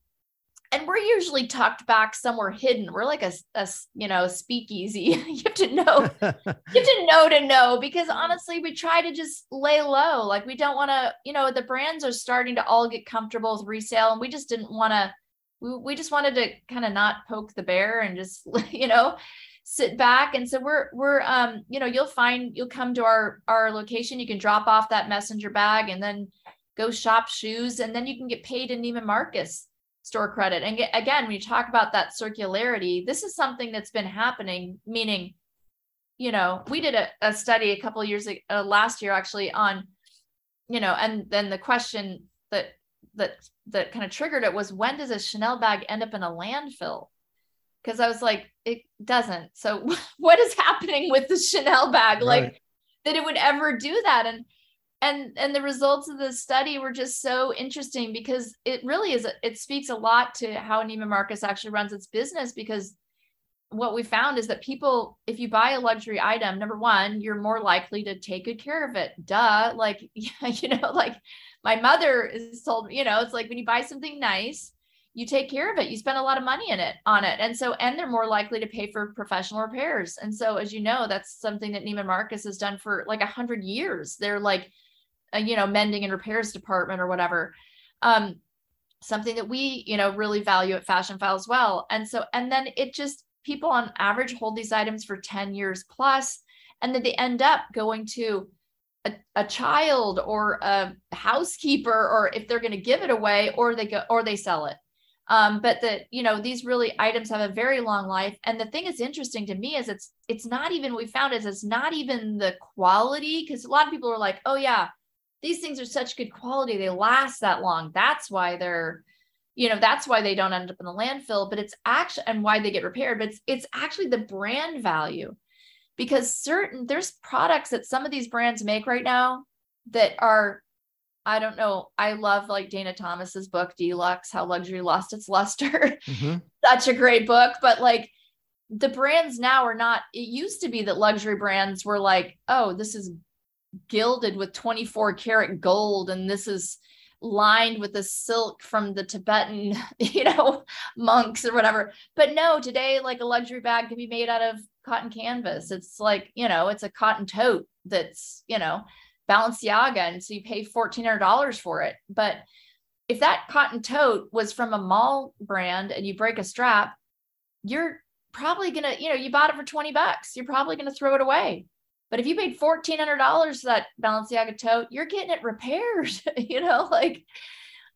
and we're usually tucked back somewhere hidden. We're like a, a you know, speakeasy. You have to know, you have to know to know, because honestly, we try to just lay low. Like we don't want to, you know, the brands are starting to all get comfortable with resale. And we just didn't want to, we, we just wanted to kind of not poke the bear and just, you know, sit back. And so we're, we're, um, you know, you'll find, you'll come to our, our location. You can drop off that messenger bag and then go shop shoes. And then you can get paid in Neiman Marcus store credit. And get, again, when you talk about that circularity, this is something that's been happening, meaning, you know, we did a, a study a couple of years ago, uh, last year actually on, you know, and then the question that, that, that kind of triggered it was, when does a Chanel bag end up in a landfill? Cause I was like, it doesn't. So what is happening with the Chanel bag? Right. Like that it would ever do that. And, And and the results of the study were just so interesting, because it really is, it speaks a lot to how Neiman Marcus actually runs its business, because what we found is that people, if you buy a luxury item, number one, you're more likely to take good care of it. Duh. Like, you know, like my mother is told, you know, it's like when you buy something nice, you take care of it. You spend a lot of money in it, on it. And so, and they're more likely to pay for professional repairs. And so, as you know, that's something that Neiman Marcus has done for like a hundred years. They're like, a, you know, mending and repairs department or whatever. Um, something that we, you know, really value at Fashionphile as well. And so, and then it just, people on average hold these items for ten years plus, and then they end up going to a, a child or a housekeeper, or if they're going to give it away, or they go, or they sell it. Um, but the, you know, these really items have a very long life. And the thing that's interesting to me is it's, it's not even, we found is it's not even the quality. Cause a lot of people are like, oh yeah, these things are such good quality. They last that long. That's why they're, you know, that's why they don't end up in the landfill, but it's actually, and why they get repaired, but it's, it's actually the brand value, because certain, there's products that some of these brands make right now that are, I don't know. I love like Dana Thomas's book, Deluxe, How Luxury Lost Its Luster. Mm-hmm. Such a great book, but like, the brands now are not, it used to be that luxury brands were like, oh, this is gilded with twenty-four karat gold, and this is lined with the silk from the Tibetan, you know, monks or whatever. But no, today, like a luxury bag can be made out of cotton canvas. It's like, you know, it's a cotton tote that's, you know, Balenciaga. And so you pay fourteen hundred dollars for it. But if that cotton tote was from a mall brand and you break a strap, you're probably going to, you know, you bought it for twenty bucks. You're probably going to throw it away. But if you paid fourteen hundred dollars for that Balenciaga tote, you're getting it repaired. You know, like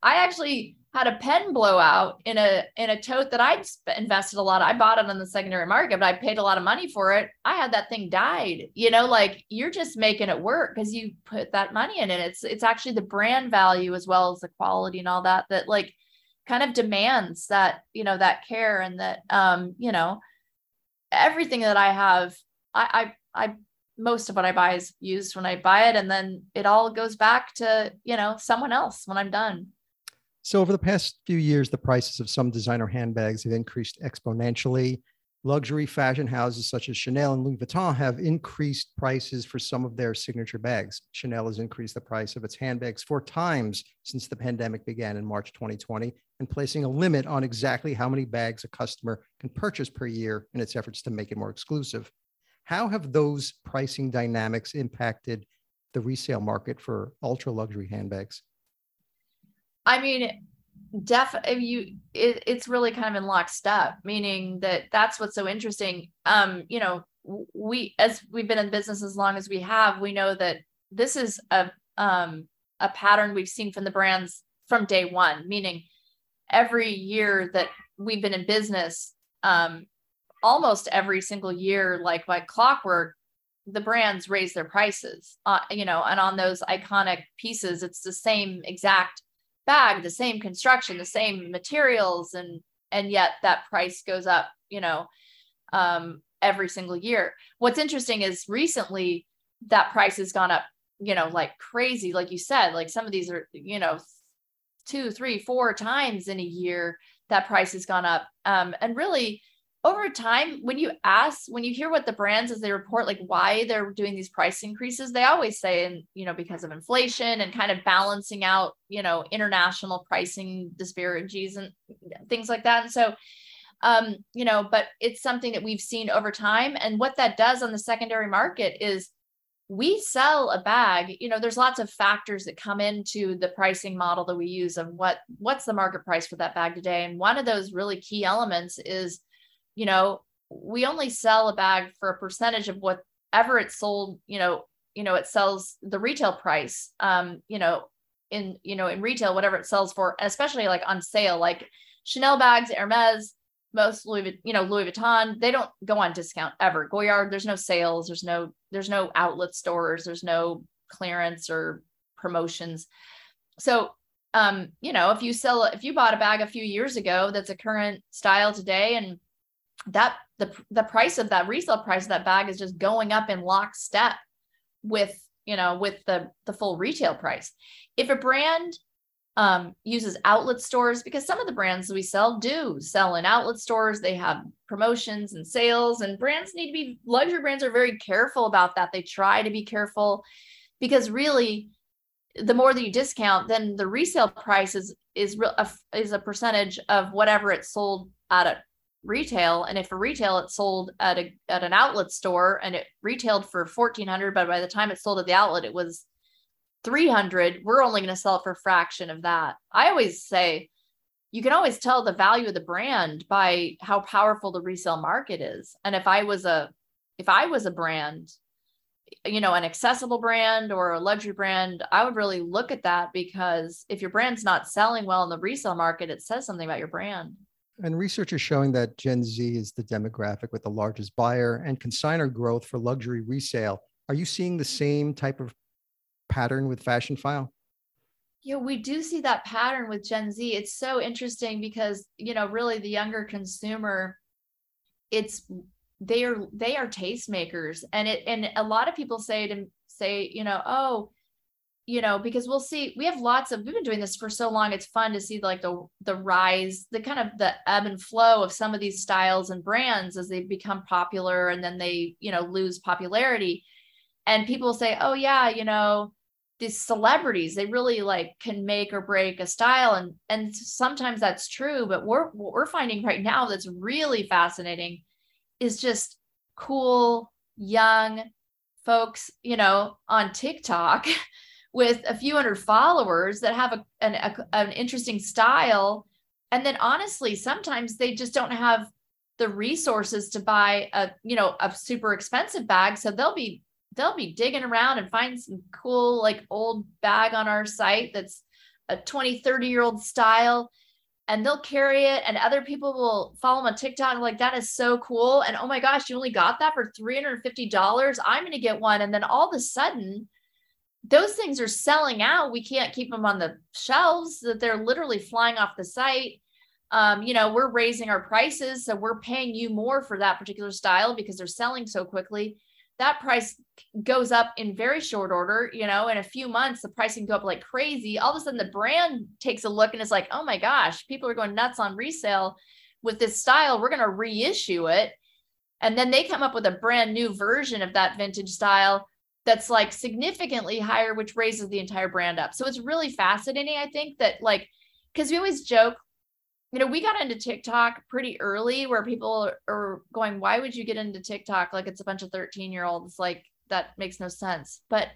I actually had a pen blowout in a, in a tote that I invested a lot of. I bought it on the secondary market, but I paid a lot of money for it. I had that thing dyed, you know, like you're just making it work because you put that money in it. It's, it's actually the brand value as well as the quality and all that, that like kind of demands that, you know, that care, and that, um, you know, everything that I have, I, I, I, most of what I buy is used when I buy it. And then it all goes back to, you know, someone else when I'm done. So over the past few years, the prices of some designer handbags have increased exponentially. Luxury fashion houses such as Chanel and Louis Vuitton have increased prices for some of their signature bags. Chanel has increased the price of its handbags four times since the pandemic began in March twenty twenty, and placing a limit on exactly how many bags a customer can purchase per year in its efforts to make it more exclusive. How have those pricing dynamics impacted the resale market for ultra luxury handbags? I mean, def you it, it's really kind of in lockstep, meaning that that's what's so interesting. Um, you know, we, as we've been in business as long as we have, we know that this is a um, a pattern we've seen from the brands from day one. Meaning, every year that we've been in business, um, almost every single year, like by clockwork, the brands raise their prices, uh, you know, and on those iconic pieces, it's the same exact bag, the same construction, the same materials. And, and yet that price goes up, you know, um, every single year. What's interesting is recently that price has gone up, you know, like crazy. Like you said, like some of these are, you know, two, three, four times in a year that price has gone up. Um, and really over time, when you ask, when you hear what the brands as they report, like why they're doing these price increases, they always say, and you know, because of inflation and kind of balancing out, you know, international pricing disparities and things like that. And so, um, you know, but it's something that we've seen over time. And what that does on the secondary market is we sell a bag, you know, there's lots of factors that come into the pricing model that we use of what, what's the market price for that bag today. And one of those really key elements is, you know, we only sell a bag for a percentage of whatever it's sold, you know, you know, it sells the retail price, um, you know, in, you know, in retail, whatever it sells for, especially like on sale, like Chanel bags, Hermes, most Louis, you know, Louis Vuitton, they don't go on discount ever. Goyard, there's no sales. There's no, there's no outlet stores. There's no clearance or promotions. So, um, you know, if you sell, if you bought a bag a few years ago, that's a current style today, and that the the price of that resale price of that bag is just going up in lockstep with, you know, with the, the full retail price. If a brand um, uses outlet stores, because some of the brands we sell do sell in outlet stores, they have promotions and sales, and brands need to be, luxury brands are very careful about that. They try to be careful, because really the more that you discount, then the resale price is, is, is a percentage of whatever it's sold at a retail. And if for retail it's sold at a at an outlet store and it retailed for fourteen hundred, but by the time it's sold at the outlet it was three hundred, we're only going to sell it for a fraction of that. I always say you can always tell the value of the brand by how powerful the resale market is. And if I was a if I was a brand, you know, an accessible brand or a luxury brand, I would really look at that, because if your brand's not selling well in the resale market, it says something about your brand. And research is showing that Gen Z is the demographic with the largest buyer and consignor growth for luxury resale. Are you seeing the same type of pattern with Fashionphile? Yeah, we do see that pattern with Gen Z. It's so interesting because, you know, really the younger consumer, it's they are they are tastemakers, and it and a lot of people say to say, you know, oh, you know, because we'll see, we have lots of, we've been doing this for so long. It's fun to see like the, the rise, the kind of the ebb and flow of some of these styles and brands as they become popular, and then they, you know, lose popularity. And people say, oh yeah, you know, these celebrities, they really like can make or break a style. And, and sometimes that's true, but we're, what we're finding right now that's really fascinating is just cool, young folks, you know, on TikTok with a few hundred followers that have a an, a an interesting style. And then honestly, sometimes they just don't have the resources to buy a, you know, a super expensive bag. So they'll be, they'll be digging around and find some cool, like old bag on our site that's a twenty, thirty year old style, and they'll carry it. And other people will follow them on TikTok and like, that is so cool. And oh my gosh, you only got that for three hundred fifty dollars. I'm going to get one. And then all of a sudden, those things are selling out. We can't keep them on the shelves, that they're literally flying off the site. Um, you know, we're raising our prices. So we're paying you more for that particular style because they're selling so quickly. That price goes up in very short order, you know, in a few months, the price can go up like crazy. All of a sudden the brand takes a look and is like, oh my gosh, people are going nuts on resale with this style. We're going to reissue it. And then they come up with a brand new version of that vintage style that's like significantly higher, which raises the entire brand up. So it's really fascinating. I think that like, cause we always joke, you know, we got into TikTok pretty early where people are going, why would you get into TikTok? Like it's a bunch of thirteen year olds. Like that makes no sense. But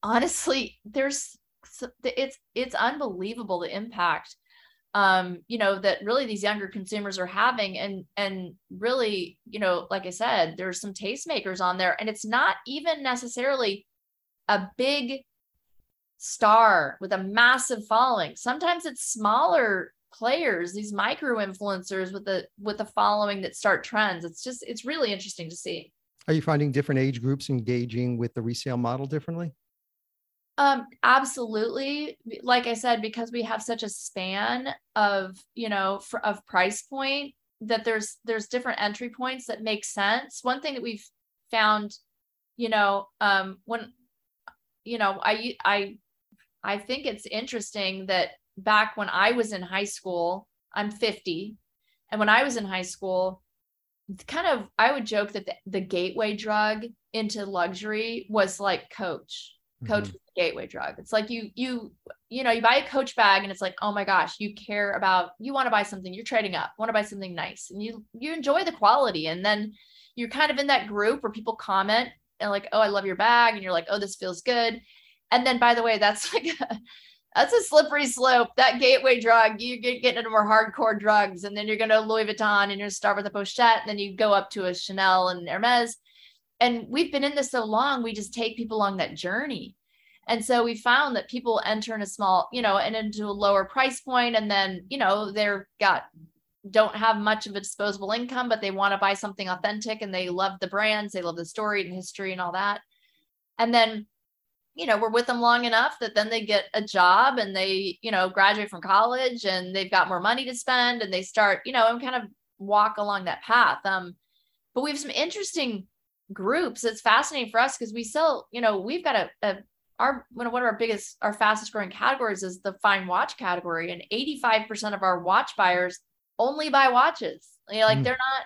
honestly, there's, it's, it's unbelievable the impact, um, you know, that really these younger consumers are having. And, and really, you know, like I said, there's some tastemakers on there, and it's not even necessarily a big star with a massive following. Sometimes it's smaller players, these micro influencers with the, with the following that start trends. It's just, it's really interesting to see. Are you finding different age groups engaging with the resale model differently? Um, absolutely. Like I said, because we have such a span of, you know, for, of price point, that there's, there's different entry points that make sense. One thing that we've found you know, um, when, you know, I, I, I think it's interesting that back when I was in high school, I'm fifty. And when I was in high school, kind of, I would joke that the, the gateway drug into luxury was like Coach. Coach mm-hmm. was the gateway drug. It's like you, you, you know, you buy a Coach bag and it's like, oh my gosh, you care about, you want to buy something, you're trading up, want to buy something nice, and you, you enjoy the quality. And then you're kind of in that group where people comment and like, oh, I love your bag. And you're like, oh, this feels good. And then, by the way, that's like a, that's a slippery slope. That gateway drug, you get getting into more hardcore drugs, and then you're going to Louis Vuitton, and you're going to start with a pochette, and then you go up to a Chanel and Hermes. And we've been in this so long, we just take people along that journey. And so we found that people enter in a small, you know, and into a lower price point, and then, you know, they're got don't have much of a disposable income, but they want to buy something authentic, and they love the brands, they love the story and history and all that. And then, you know, we're with them long enough that then they get a job, and they, you know, graduate from college, and they've got more money to spend, and they start, you know, and kind of walk along that path. Um, but we have some interesting groups. It's fascinating for us because we sell, you know, we've got a, a our, one of our biggest, our fastest growing categories is the fine watch category. And eighty-five percent of our watch buyers only buy watches. You know, like mm. they're not,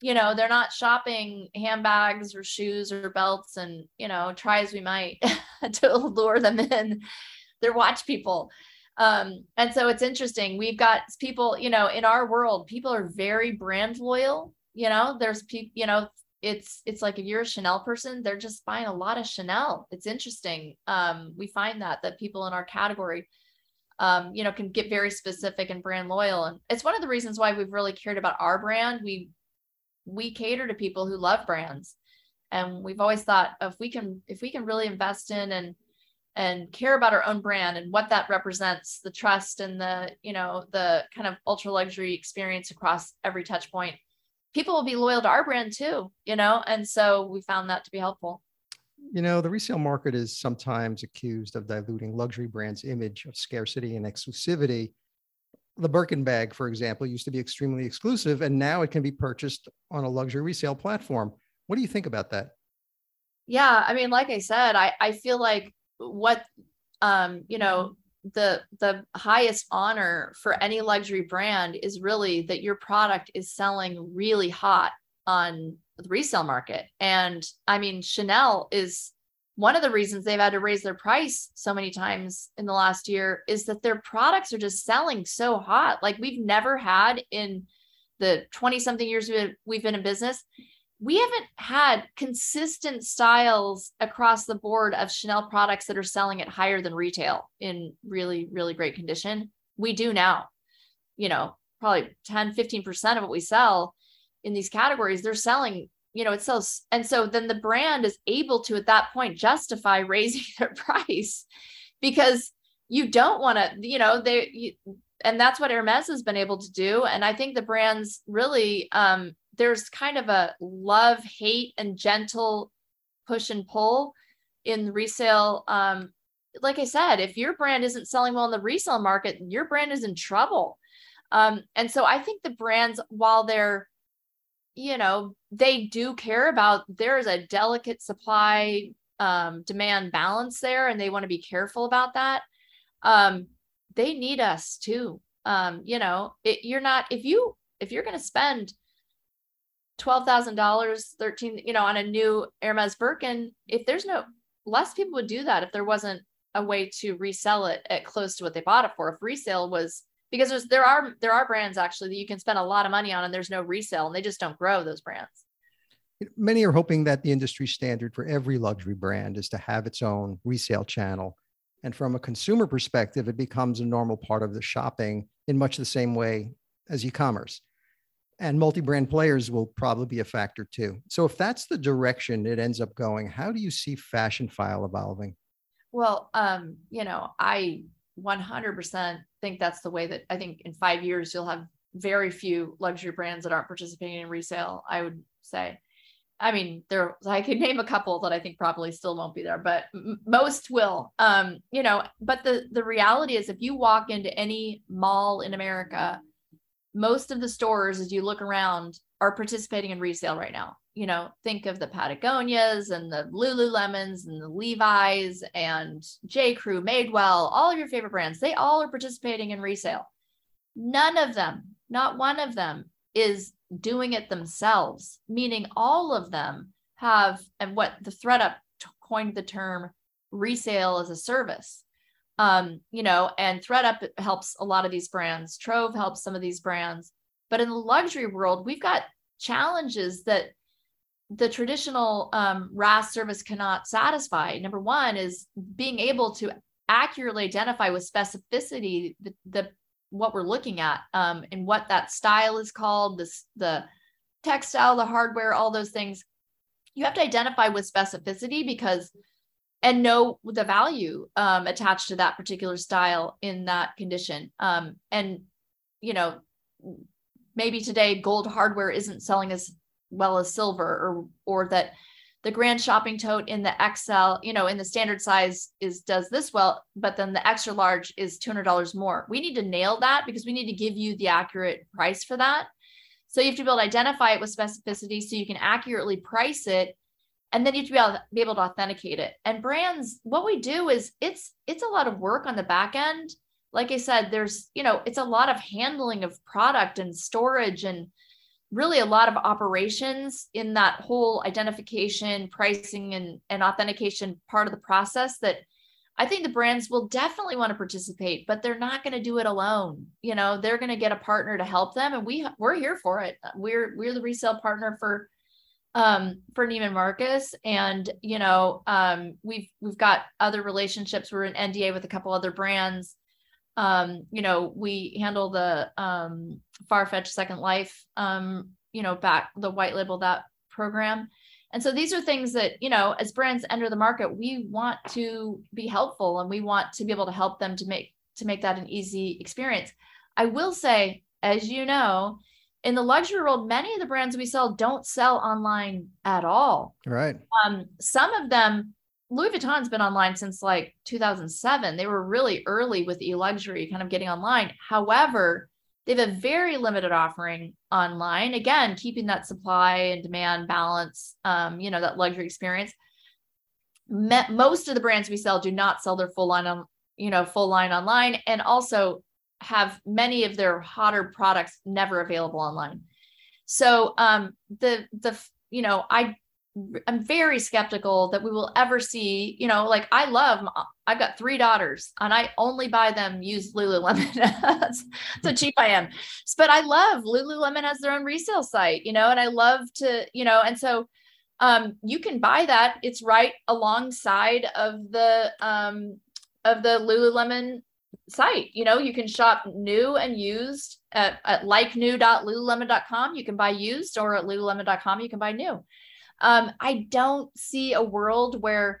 you know, they're not shopping handbags or shoes or belts, and, you know, try as we might to lure them in, they're watch people. Um, and so it's interesting. We've got people, you know, in our world, people are very brand loyal. You know, there's people, you know, it's, it's like if you're a Chanel person, they're just buying a lot of Chanel. It's interesting. Um, we find that, that people in our category, um, you know, can get very specific and brand loyal. And it's one of the reasons why we've really cared about our brand. We, we cater to people who love brands. And we've always thought if we can, if we can really invest in and, and care about our own brand and what that represents, the trust and the, you know, the kind of ultra luxury experience across every touch point, people will be loyal to our brand too, you know? And so we found that to be helpful. You know, the resale market is sometimes accused of diluting luxury brands' image of scarcity and exclusivity. The Birkin bag, for example, used to be extremely exclusive, and now it can be purchased on a luxury resale platform. What do you think about that? Yeah, I mean, like I said, I, I feel like what, um, you know, the the highest honor for any luxury brand is really that your product is selling really hot on the resale market. And I mean, Chanel is one of the reasons they've had to raise their price so many times in the last year is that their products are just selling so hot. Like we've never had in the twenty something years we've been in business, we haven't had consistent styles across the board of Chanel products that are selling at higher than retail in really, really great condition. We do now, you know, probably ten, fifteen percent of what we sell in these categories, they're selling, you know, it sells. And so then the brand is able to, at that point, justify raising their price because you don't want to, you know, they, you, and that's what Hermes has been able to do. And I think the brands really, um, there's kind of a love, hate, and gentle push and pull in resale. Um, like I said, if your brand isn't selling well in the resale market, your brand is in trouble. Um, and so I think the brands, while they're, you know, they do care about, there is a delicate supply um, demand balance there, and they want to be careful about that. Um, they need us too. Um, you know, it, you're not, if you, if you're going to spend twelve thousand dollars, thirteen, you know, on a new Hermes Birkin, if there's no, less people would do that if there wasn't a way to resell it at close to what they bought it for. If resale was, because there's, there are there are brands actually that you can spend a lot of money on and there's no resale, and they just don't grow those brands. Many are hoping that the industry standard for every luxury brand is to have its own resale channel. And from a consumer perspective, it becomes a normal part of the shopping in much the same way as e-commerce. And multi-brand players will probably be a factor too. So if that's the direction it ends up going, how do you see Fashionphile evolving? Well, um, you know, I... one hundred percent think that's the way that I think in five years, you'll have very few luxury brands that aren't participating in resale, I would say. I mean, there, I could name a couple that I think probably still won't be there, but m- most will, um, you know, but the, the reality is if you walk into any mall in America, most of the stores, as you look around, are participating in resale right now. You know, think of the Patagonias and the Lululemons and the Levi's and J. Crew, Madewell, all of your favorite brands. They all are participating in resale. None of them, not one of them, is doing it themselves, meaning all of them have, and what the ThredUp coined the term resale as a service. Um, you know, and ThredUp helps a lot of these brands. Trove helps some of these brands. But in the luxury world, we've got challenges that the traditional um, R A S service cannot satisfy. Number one is being able to accurately identify with specificity the, the what we're looking at um, and what that style is called, this, the textile, the hardware, all those things. You have to identify with specificity because, and know the value um, attached to that particular style in that condition. Um, and, you know, maybe today gold hardware isn't selling as well as silver, or, or that the grand shopping tote in the X L, you know, in the standard size is, does this well, but then the extra large is two hundred dollars more. We need to nail that because we need to give you the accurate price for that. So you have to be able to identify it with specificity so you can accurately price it. And then you have to be able, to be able to authenticate it. And brands, what we do is it's, it's a lot of work on the back end. Like I said, there's, you know, it's a lot of handling of product and storage and really a lot of operations in that whole identification, pricing, and, and authentication part of the process that I think the brands will definitely want to participate, but they're not going to do it alone. You know, they're going to get a partner to help them. And we, we're here for it. We're, we're the resale partner for, um, for Neiman Marcus. And, you know, um, we've, we've got other relationships. We're in N D A with a couple other brands. Um, you know, we handle the, um, Farfetch Second Life, um, you know, back the white label, that program. And so these are things that, you know, as brands enter the market, we want to be helpful and we want to be able to help them to make, to make that an easy experience. I will say, as you know, in the luxury world, many of the brands we sell don't sell online at all. Right. Um, some of them, Louis Vuitton's been online since like two thousand seven. They were really early with e-luxury kind of getting online. However, they have a very limited offering online. Again, keeping that supply and demand balance, um, you know, that luxury experience. Most of the brands we sell do not sell their full line, on, you know, full line online, and also have many of their hotter products never available online. So um, the, the, you know, I, I'm very skeptical that we will ever see, you know, like I love, I've got three daughters and I only buy them used Lululemon. That's how cheap I am. But I love Lululemon has their own resale site, you know, and I love to, you know, and so um, you can buy that. It's right alongside of the, um, of the Lululemon site. You know, you can shop new and used at, at like new dot lululemon dot com. You can buy used, or at lululemon dot com, you can buy new. Um, I don't see a world where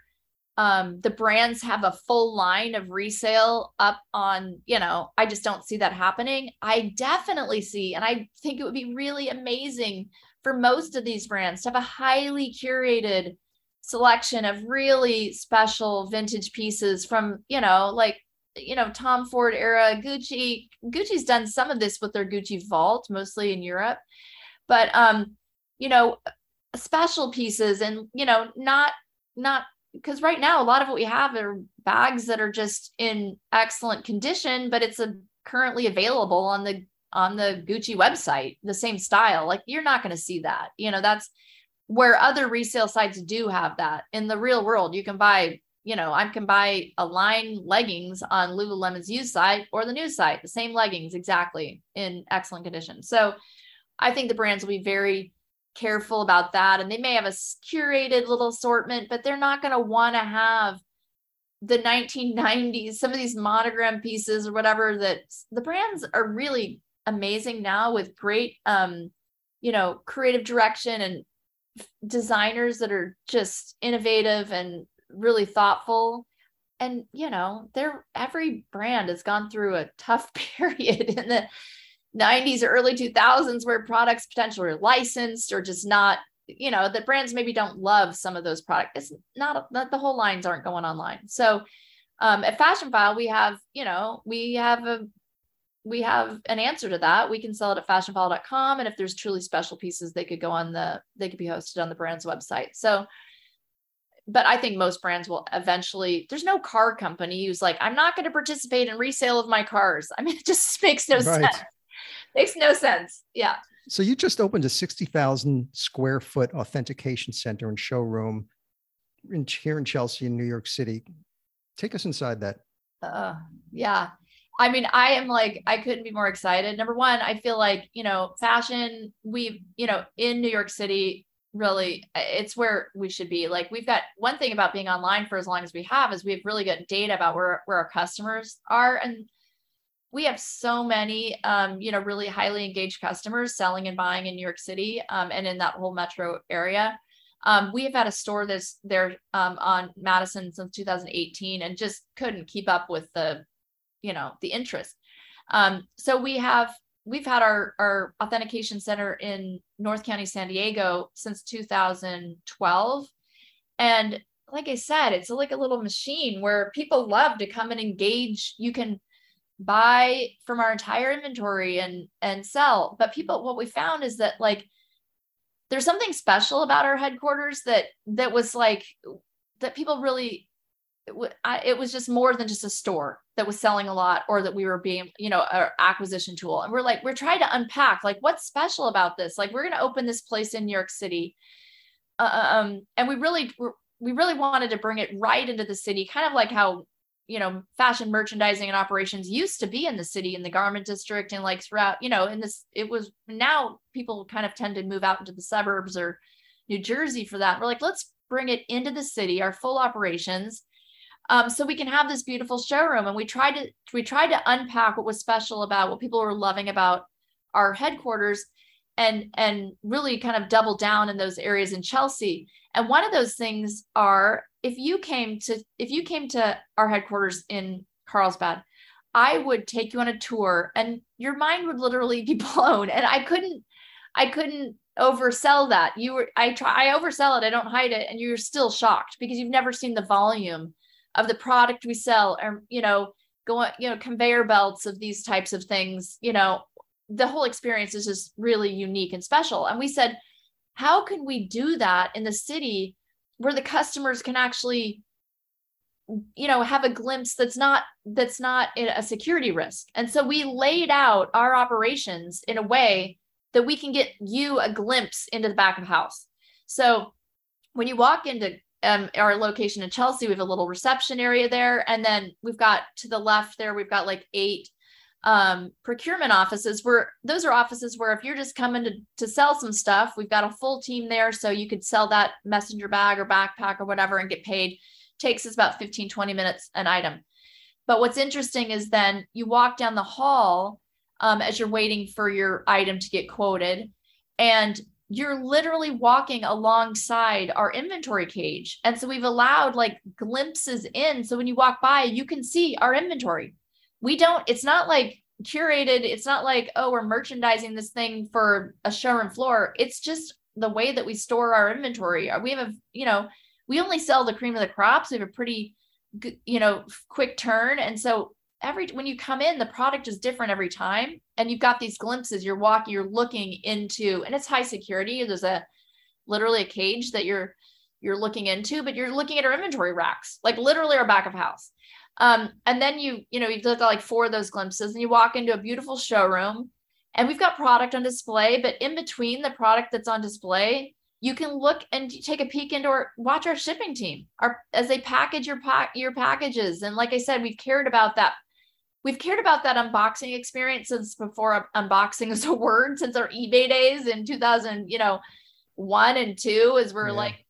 um, the brands have a full line of resale up on, you know, I just don't see that happening. I definitely see, and I think it would be really amazing for most of these brands to have a highly curated selection of really special vintage pieces from, you know, like, you know, Tom Ford era, Gucci. Gucci's done some of this with their Gucci Vault, mostly in Europe, but, um, you know, special pieces and, you know, not, not because right now a lot of what we have are bags that are just in excellent condition, but it's a, currently available on the, on the Gucci website, the same style. Like you're not going to see that, you know, that's where other resale sites do have that. In the real world, you can buy, you know, I can buy a line leggings on Lululemon's used site or the new site, the same leggings, exactly, in excellent condition. So I think the brands will be very careful about that. And they may have a curated little assortment, but they're not going to want to have the nineteen nineties, some of these monogram pieces or whatever. That the brands are really amazing now with great, um, you know, creative direction and designers that are just innovative and really thoughtful. And, you know, they're, every brand has gone through a tough period in the nineties or early two thousands where products potentially are licensed or just not, you know, the brands maybe don't love some of those products. It's not, not the whole lines aren't going online. So um, at Fashionphile, we have, you know, we have a we have an answer to that. We can sell it at fashionphile dot com. And if there's truly special pieces, they could go on the, they could be hosted on the brand's website. So, but I think most brands will eventually, there's no car company who's like, I'm not going to participate in resale of my cars. I mean, it just makes no right. sense. Makes no sense. Yeah. So you just opened a sixty thousand square foot authentication center and showroom in, here in Chelsea in New York City. Take us inside that. Uh, yeah. I mean, I am like, I couldn't be more excited. Number one, I feel like, you know, fashion, we've, you know, in New York City, really, it's where we should be. Like, we've got one thing about being online for as long as we have is we've really got data about where, where our customers are. And we have so many, um, you know, really highly engaged customers selling and buying in New York City um, and in that whole metro area. Um, we have had a store that's there um, on Madison since two thousand eighteen and just couldn't keep up with the, you know, the interest. Um, so we have, we've had our, our authentication center in North County, San Diego since two thousand twelve. And like I said, it's like a little machine where people love to come and engage. You can buy from our entire inventory and, and sell, but people, what we found is that like, there's something special about our headquarters that, that was like, that people really, it, w- I, it was just more than just a store that was selling a lot, or that we were being, you know, our acquisition tool. And we're like, we're trying to unpack, like, what's special about this? Like, we're going to open this place in New York City. Um, and we really, we really wanted to bring it right into the city, kind of like how, you know, fashion merchandising and operations used to be in the city, in the garment district, and like throughout, you know, in this, it was, now people kind of tend to move out into the suburbs or New Jersey for that. We're like, let's bring it into the city, our full operations. Um, so we can have this beautiful showroom. And we tried to, we tried to unpack what was special about what people were loving about our headquarters and, and really kind of double down in those areas in Chelsea. And one of those things are, if you came to, if you came to our headquarters in Carlsbad, I would take you on a tour and your mind would literally be blown. And I couldn't, I couldn't oversell that. You were, I try, I oversell it. I don't hide it. And you're still shocked because you've never seen the volume of the product we sell, or, you know, going, you know, conveyor belts of these types of things. You know, the whole experience is just really unique and special. And we said, how can we do that in the city where the customers can actually, you know, have a glimpse that's not, that's not a security risk? And so we laid out our operations in a way that we can get you a glimpse into the back of the house. So when you walk into um, our location in Chelsea, we have a little reception area there. And then we've got to the left there, we've got like eight um, procurement offices where those are offices where if you're just coming to, to sell some stuff, we've got a full team there. So you could sell that messenger bag or backpack or whatever and get paid. Takes us about fifteen, twenty minutes an item. But what's interesting is then you walk down the hall, um, as you're waiting for your item to get quoted, and you're literally walking alongside our inventory cage. And so we've allowed like glimpses in. So when you walk by, you can see our inventory. We don't, it's not like curated. It's not like, oh, we're merchandising this thing for a showroom floor. It's just the way that we store our inventory. We have a, you know, we only sell the cream of the crops. We have a pretty, you know, quick turn. And so every, when you come in, the product is different every time. And you've got these glimpses, you're walking, you're looking into, and it's high security. There's a, literally a cage that you're, you're looking into, but you're looking at our inventory racks, like literally our back of house. Um, and then you, you know, you've looked at like four of those glimpses and you walk into a beautiful showroom and we've got product on display, but in between the product that's on display, you can look and take a peek into our, watch our shipping team, our, as they package your pack, your packages. And like I said, we've cared about that. We've cared about that unboxing experience since before unboxing was a word, since our eBay days in two thousand, you know, one and two, as we're yeah. like,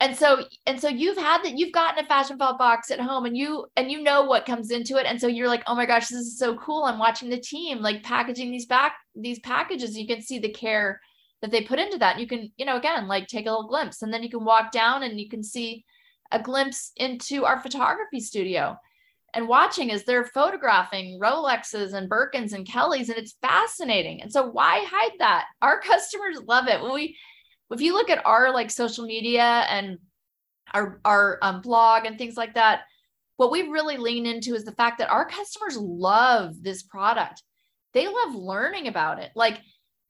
And so, and so you've had that, you've gotten a Fashionphile box at home and you, and you know what comes into it. And so you're like, oh my gosh, this is so cool. I'm watching the team, like packaging these back, these packages. You can see the care that they put into that. You can, you know, again, like take a little glimpse, and then you can walk down and you can see a glimpse into our photography studio and watching as they're photographing Rolexes and Birkins and Kellys. And it's fascinating. And so why hide that? Our customers love it. When we, if you look at our like social media and our, our um, blog and things like that, what we really lean into is the fact that our customers love this product. they love learning about it. Like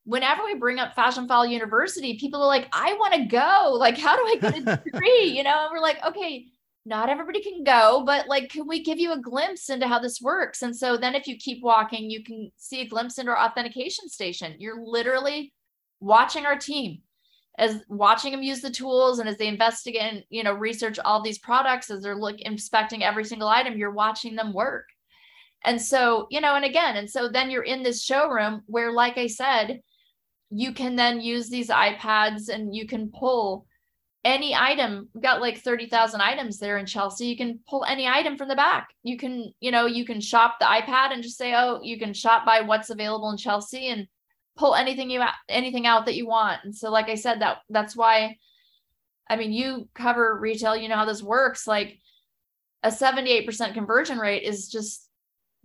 whenever we bring up Fashionphile University, people are like, I want to go. Like, how do I get a degree? You know, and we're like, okay, not everybody can go, but like, can we give you a glimpse into how this works? And so then if you keep walking, you can see a glimpse into our authentication station. You're literally watching our team, as watching them use the tools. And as they investigate and, you know, research all these products, as they're look inspecting every single item, you're watching them work. And so, you know, and again, and so then you're in this showroom where, like I said, you can then use these iPads and you can pull any item. We've got like thirty thousand items there in Chelsea. You can pull any item from the back. You can, you know, you can shop the iPad and just say, oh, you can shop by what's available in Chelsea and pull anything you anything out that you want. And so, like I said, that that's why, I mean, you cover retail, you know how this works. Like a seventy-eight percent conversion rate is just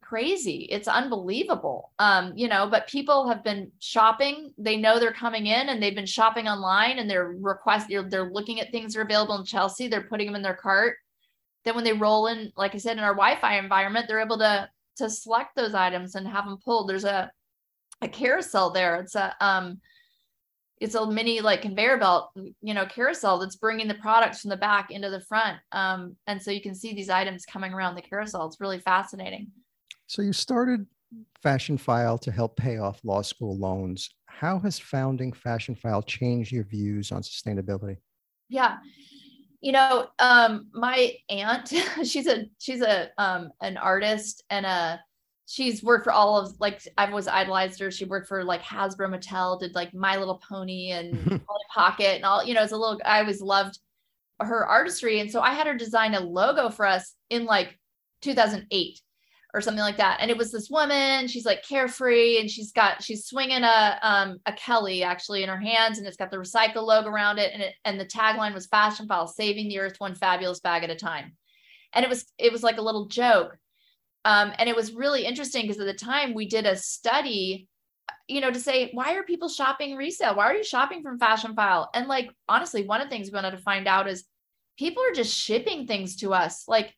crazy. It's unbelievable. Um, you know, but people have been shopping, they know they're coming in and they've been shopping online and they're request, they're looking at things that are available in Chelsea, they're putting them in their cart. Then when they roll in, like I said, in our Wi-Fi environment, they're able to, to select those items and have them pulled. There's a, a carousel there. It's a, um, it's a mini like conveyor belt, you know, carousel that's bringing the products from the back into the front. Um, and so you can see these items coming around the carousel. It's really fascinating. So you started Fashionphile to help pay off law school loans. How has founding Fashionphile changed your views on sustainability? Yeah. You know, um, my aunt, she's a, she's a, um, an artist and a, she's worked for all of, like, I've always idolized her. She worked for like Hasbro, Mattel, did like My Little Pony and Polly Pocket and all, you know, it's a little, I always loved her artistry. And so I had her design a logo for us in like two thousand eight or something like that. And it was this woman, she's like carefree and she's got, she's swinging a, um, a Kelly actually in her hands, and it's got the recycle logo around it. And it, and the tagline was Fashionphile, saving the earth one fabulous bag at a time. And it was, it was like a little joke. Um, and it was really interesting because at the time we did a study, you know, to say, why are people shopping resale? Why are you shopping from Fashionphile? And like, honestly, one of the things we wanted to find out is people are just shipping things to us. Like,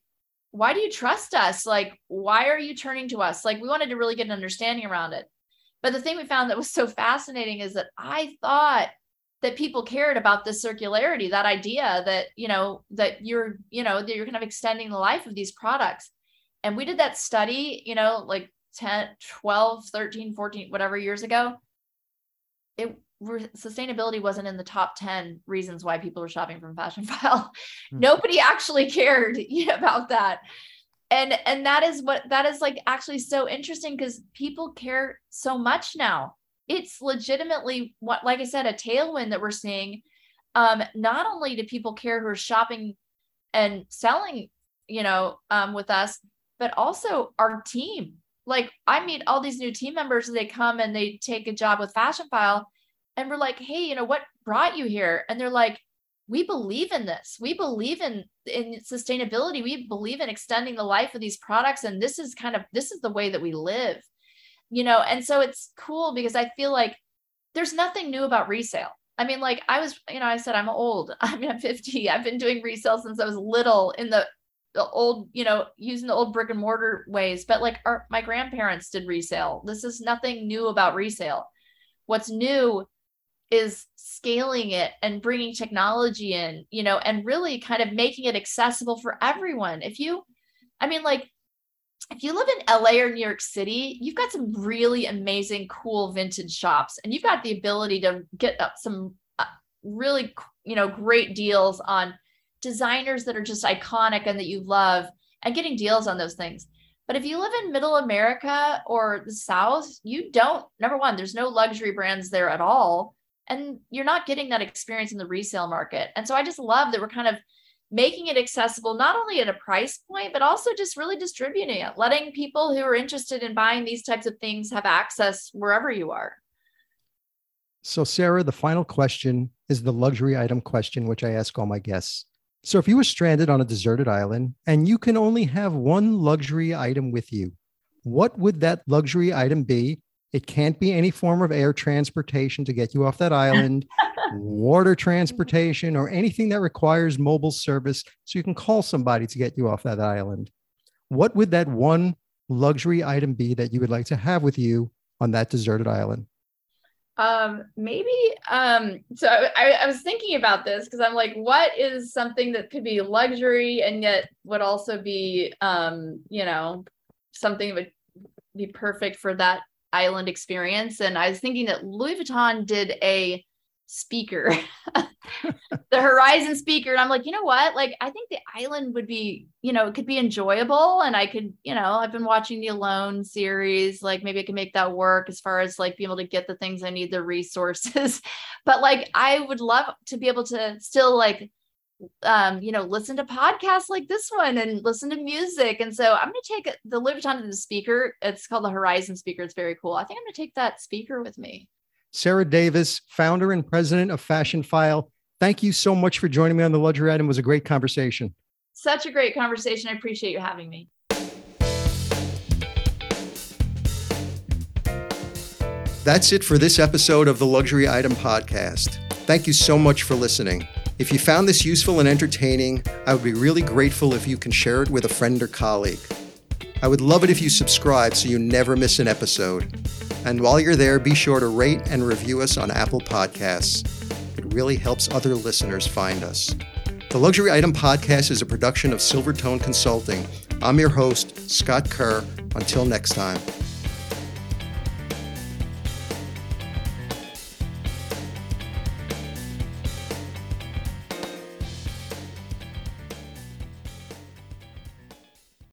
why do you trust us? Like, why are you turning to us? Like, we wanted to really get an understanding around it. But the thing we found that was so fascinating is that I thought that people cared about the circularity, that idea that, you know, that you're, you know, that you're kind of extending the life of these products. And we did that study, you know, like ten, twelve, thirteen, fourteen, whatever years ago. It sustainability wasn't in the top ten reasons why people were shopping from Fashionphile. Mm-hmm. Nobody actually cared about that. And, and that is what, that is like actually so interesting because people care so much now. It's legitimately what, like I said, a tailwind that we're seeing. Um, not only do people care who are shopping and selling, you know, um, with us, but also our team. Like I meet all these new team members and they come and they take a job with Fashionphile. And we're like, hey, you know, what brought you here? And they're like, we believe in this. We believe in, in sustainability. We believe in extending the life of these products. And this is kind of, this is the way that we live, you know? And so it's cool because I feel like there's nothing new about resale. I mean, like I was, you know, I said, I'm old, I mean, I'm fifty. I've been doing resale since I was little in the, the old, you know, using the old brick and mortar ways, but like our, my grandparents did resale. This is nothing new about resale. What's new is scaling it and bringing technology in, you know, and really kind of making it accessible for everyone. If you, I mean, like if you live in L A or New York City, you've got some really amazing, cool vintage shops, and you've got the ability to get some really, you know, great deals on designers that are just iconic and that you love and getting deals on those things. But if you live in middle America or the South, you don't, number one, there's no luxury brands there at all. And you're not getting that experience in the resale market. And so I just love that we're kind of making it accessible, not only at a price point, but also just really distributing it, letting people who are interested in buying these types of things have access wherever you are. So Sarah, the final question is the luxury item question, which I ask all my guests. So if you were stranded on a deserted island and you can only have one luxury item with you, what would that luxury item be? It can't be any form of air transportation to get you off that island, water transportation, or anything that requires mobile service so you can call somebody to get you off that island. What would that one luxury item be that you would like to have with you on that deserted island? Um, maybe. Um, so I, I was thinking about this because I'm like, what is something that could be luxury and yet would also be, um, you know, something that would be perfect for that island experience. And I was thinking that Louis Vuitton did a speaker, the Horizon speaker. And I'm like, you know what? Like, I think the island would be, you know, it could be enjoyable. And I could, you know, I've been watching the Alone series. Like maybe I can make that work as far as like being able to get the things I need, the resources, but like, I would love to be able to still like, um, you know, listen to podcasts like this one and listen to music. And so I'm going to take the Louis Vuitton to the speaker. It's called the Horizon speaker. It's very cool. I think I'm going to take that speaker with me. Sarah Davis, founder and president of Fashionphile. Thank you so much for joining me on The Luxury Item. It was a great conversation. Such a great conversation. I appreciate you having me. That's it for this episode of The Luxury Item Podcast. Thank you so much for listening. If you found this useful and entertaining, I would be really grateful if you can share it with a friend or colleague. I would love it if you subscribe so you never miss an episode. And while you're there, be sure to rate and review us on Apple Podcasts. It really helps other listeners find us. The Luxury Item Podcast is a production of Silvertone Consulting. I'm your host, Scott Kerr. Until next time.